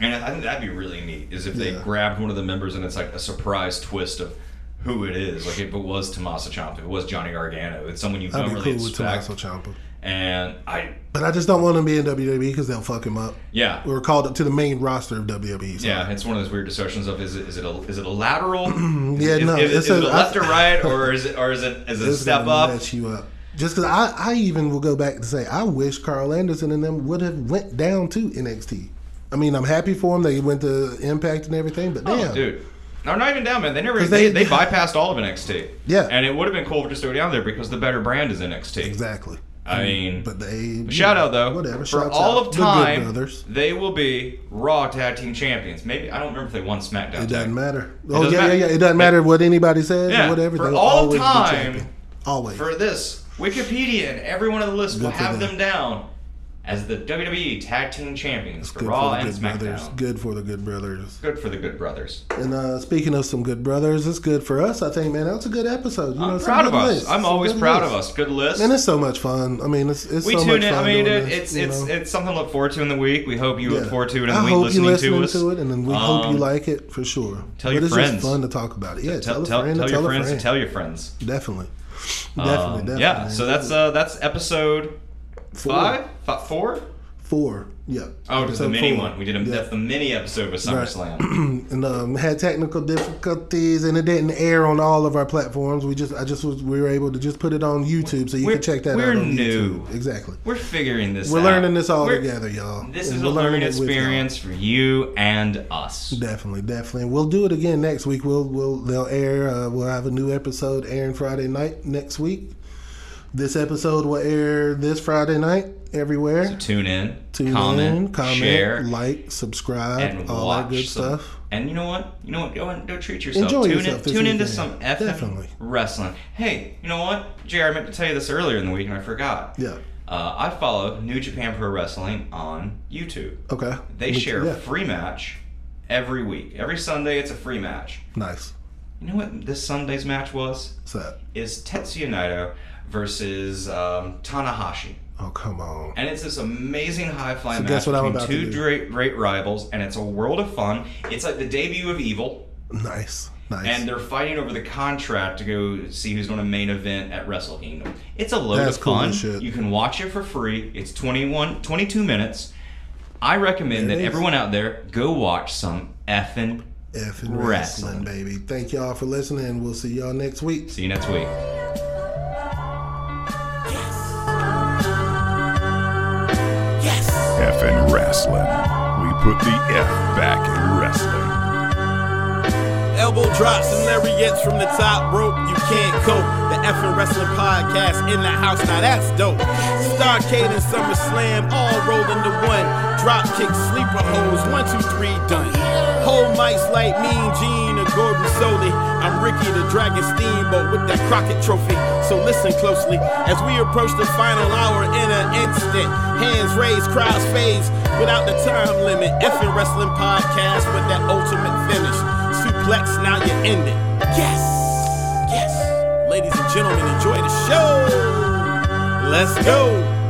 And I think that'd be really neat, is if they yeah. grabbed one of the members and it's like a surprise twist of who it is. Like if it was Tommaso Ciampa, if it was Johnny Gargano, it's someone you don't really cool expect. With Tommaso Ciampa. And I, but I just don't want him to be in W W E because they'll fuck him up. Yeah, we were called up to the main roster of W W E. So. Yeah, it's one of those weird discussions of is it is it a is it a lateral? yeah, is, no, is, is, a, is it a left I, or right, or is it or is it is it a step up? Mess you up. Just because I I even will go back to say I wish Carl Anderson and them would have went down to N X T. I mean, I'm happy for them. They went to Impact and everything, but damn. Oh, dude. No, not even down, man. They never they, they, they bypassed all of N X T. Yeah. And it would have been cool just to go down there because the better brand is N X T. Exactly. I mean, but they shout know, out though. Whatever. For all out. of time, they will be Raw Tag Team Champions. Maybe I don't remember if they won SmackDown. It tag. doesn't matter. Oh doesn't yeah, matter. yeah, yeah. It doesn't matter what anybody says yeah, or whatever. For all time, always. For this Wikipedia and everyone on the list will have them down as the W W E Tag Team Champions for Raw and SmackDown. Good for the Good Brothers. Good for the Good Brothers. And uh, speaking of some Good Brothers, it's good for us, I think, man. That was a good episode. You I'm know, proud of us. List. I'm always proud list. of us. Good list. And it's so much fun. I mean, it's, it's we so much in. fun. We tune in. I mean, it, this, it's it's know? it's something to look forward to in the week. We hope you yeah. look forward to it and I we listening, listening to us. to it, and then we um, hope you like it for sure. Tell your but friends. It's just fun to talk about it. Yeah, tell tell your friends to tell your friends. Definitely. Definitely, definitely. Yeah, so that's that's episode... Four. Five? Five? Four? Four, yeah. Oh, just the mini four. one. We did a, yeah. That's the mini episode of SummerSlam. Right. and um, had technical difficulties, and it didn't air on all of our platforms. We just, I just was, we were able to just put it on YouTube, so you we're, can check that we're out. We're new. YouTube. Exactly. We're figuring this we're out. We're learning this all we're, together, y'all. This is a learning experience for you and us. Definitely, definitely. And we'll do it again next week. We'll, we'll, they'll air. Uh, we'll have a new episode airing Friday night next week. This episode will air this Friday night everywhere. So tune in, tune comment, in, comment, share, like, subscribe, and all that good some, stuff. And you know what? You know what? Go and go treat yourself. Enjoy tune yourself. In, tune into some F M wrestling. Hey, you know what? J R, I meant to tell you this earlier in the week and I forgot. Yeah. Uh, I follow New Japan Pro Wrestling on YouTube. Okay. They Me share too, yeah. a free match every week. Every Sunday, it's a free match. Nice. You know what this Sunday's match was? What's that? Is Tetsuya Naito versus um, Tanahashi. Oh, come on. And it's this amazing high-flying so match between two great, great rivals, and it's a world of fun. It's like the debut of Evil. Nice, nice. And they're fighting over the contract to go see who's going to main event at Wrestle Kingdom. It's a load That's of fun. Cool you can watch it for free. It's twenty-one, twenty-two minutes. I recommend it that is. everyone out there go watch some effing F and wrestling, wrestling, baby. Thank y'all for listening. We'll see y'all next week. See you next week. F in wrestling. We put the F back in wrestling. Elbow drops and lariats from the top rope. You can't cope. The F in wrestling podcast in the house. Now that's dope. Starcade and SummerSlam all rolled into one. Drop kick, sleeper hose. One, two, three, done. Whole mics like Mean Gene or Gordon Soley. I'm Ricky the Dragon Steamboat with that Crockett trophy. So listen closely as we approach the final hour in an instant. Hands raised, crowds phase without the time limit. F in wrestling podcast with that ultimate finish. Suplex, now you end it. Yes, yes. Ladies and gentlemen, enjoy the show. Let's go.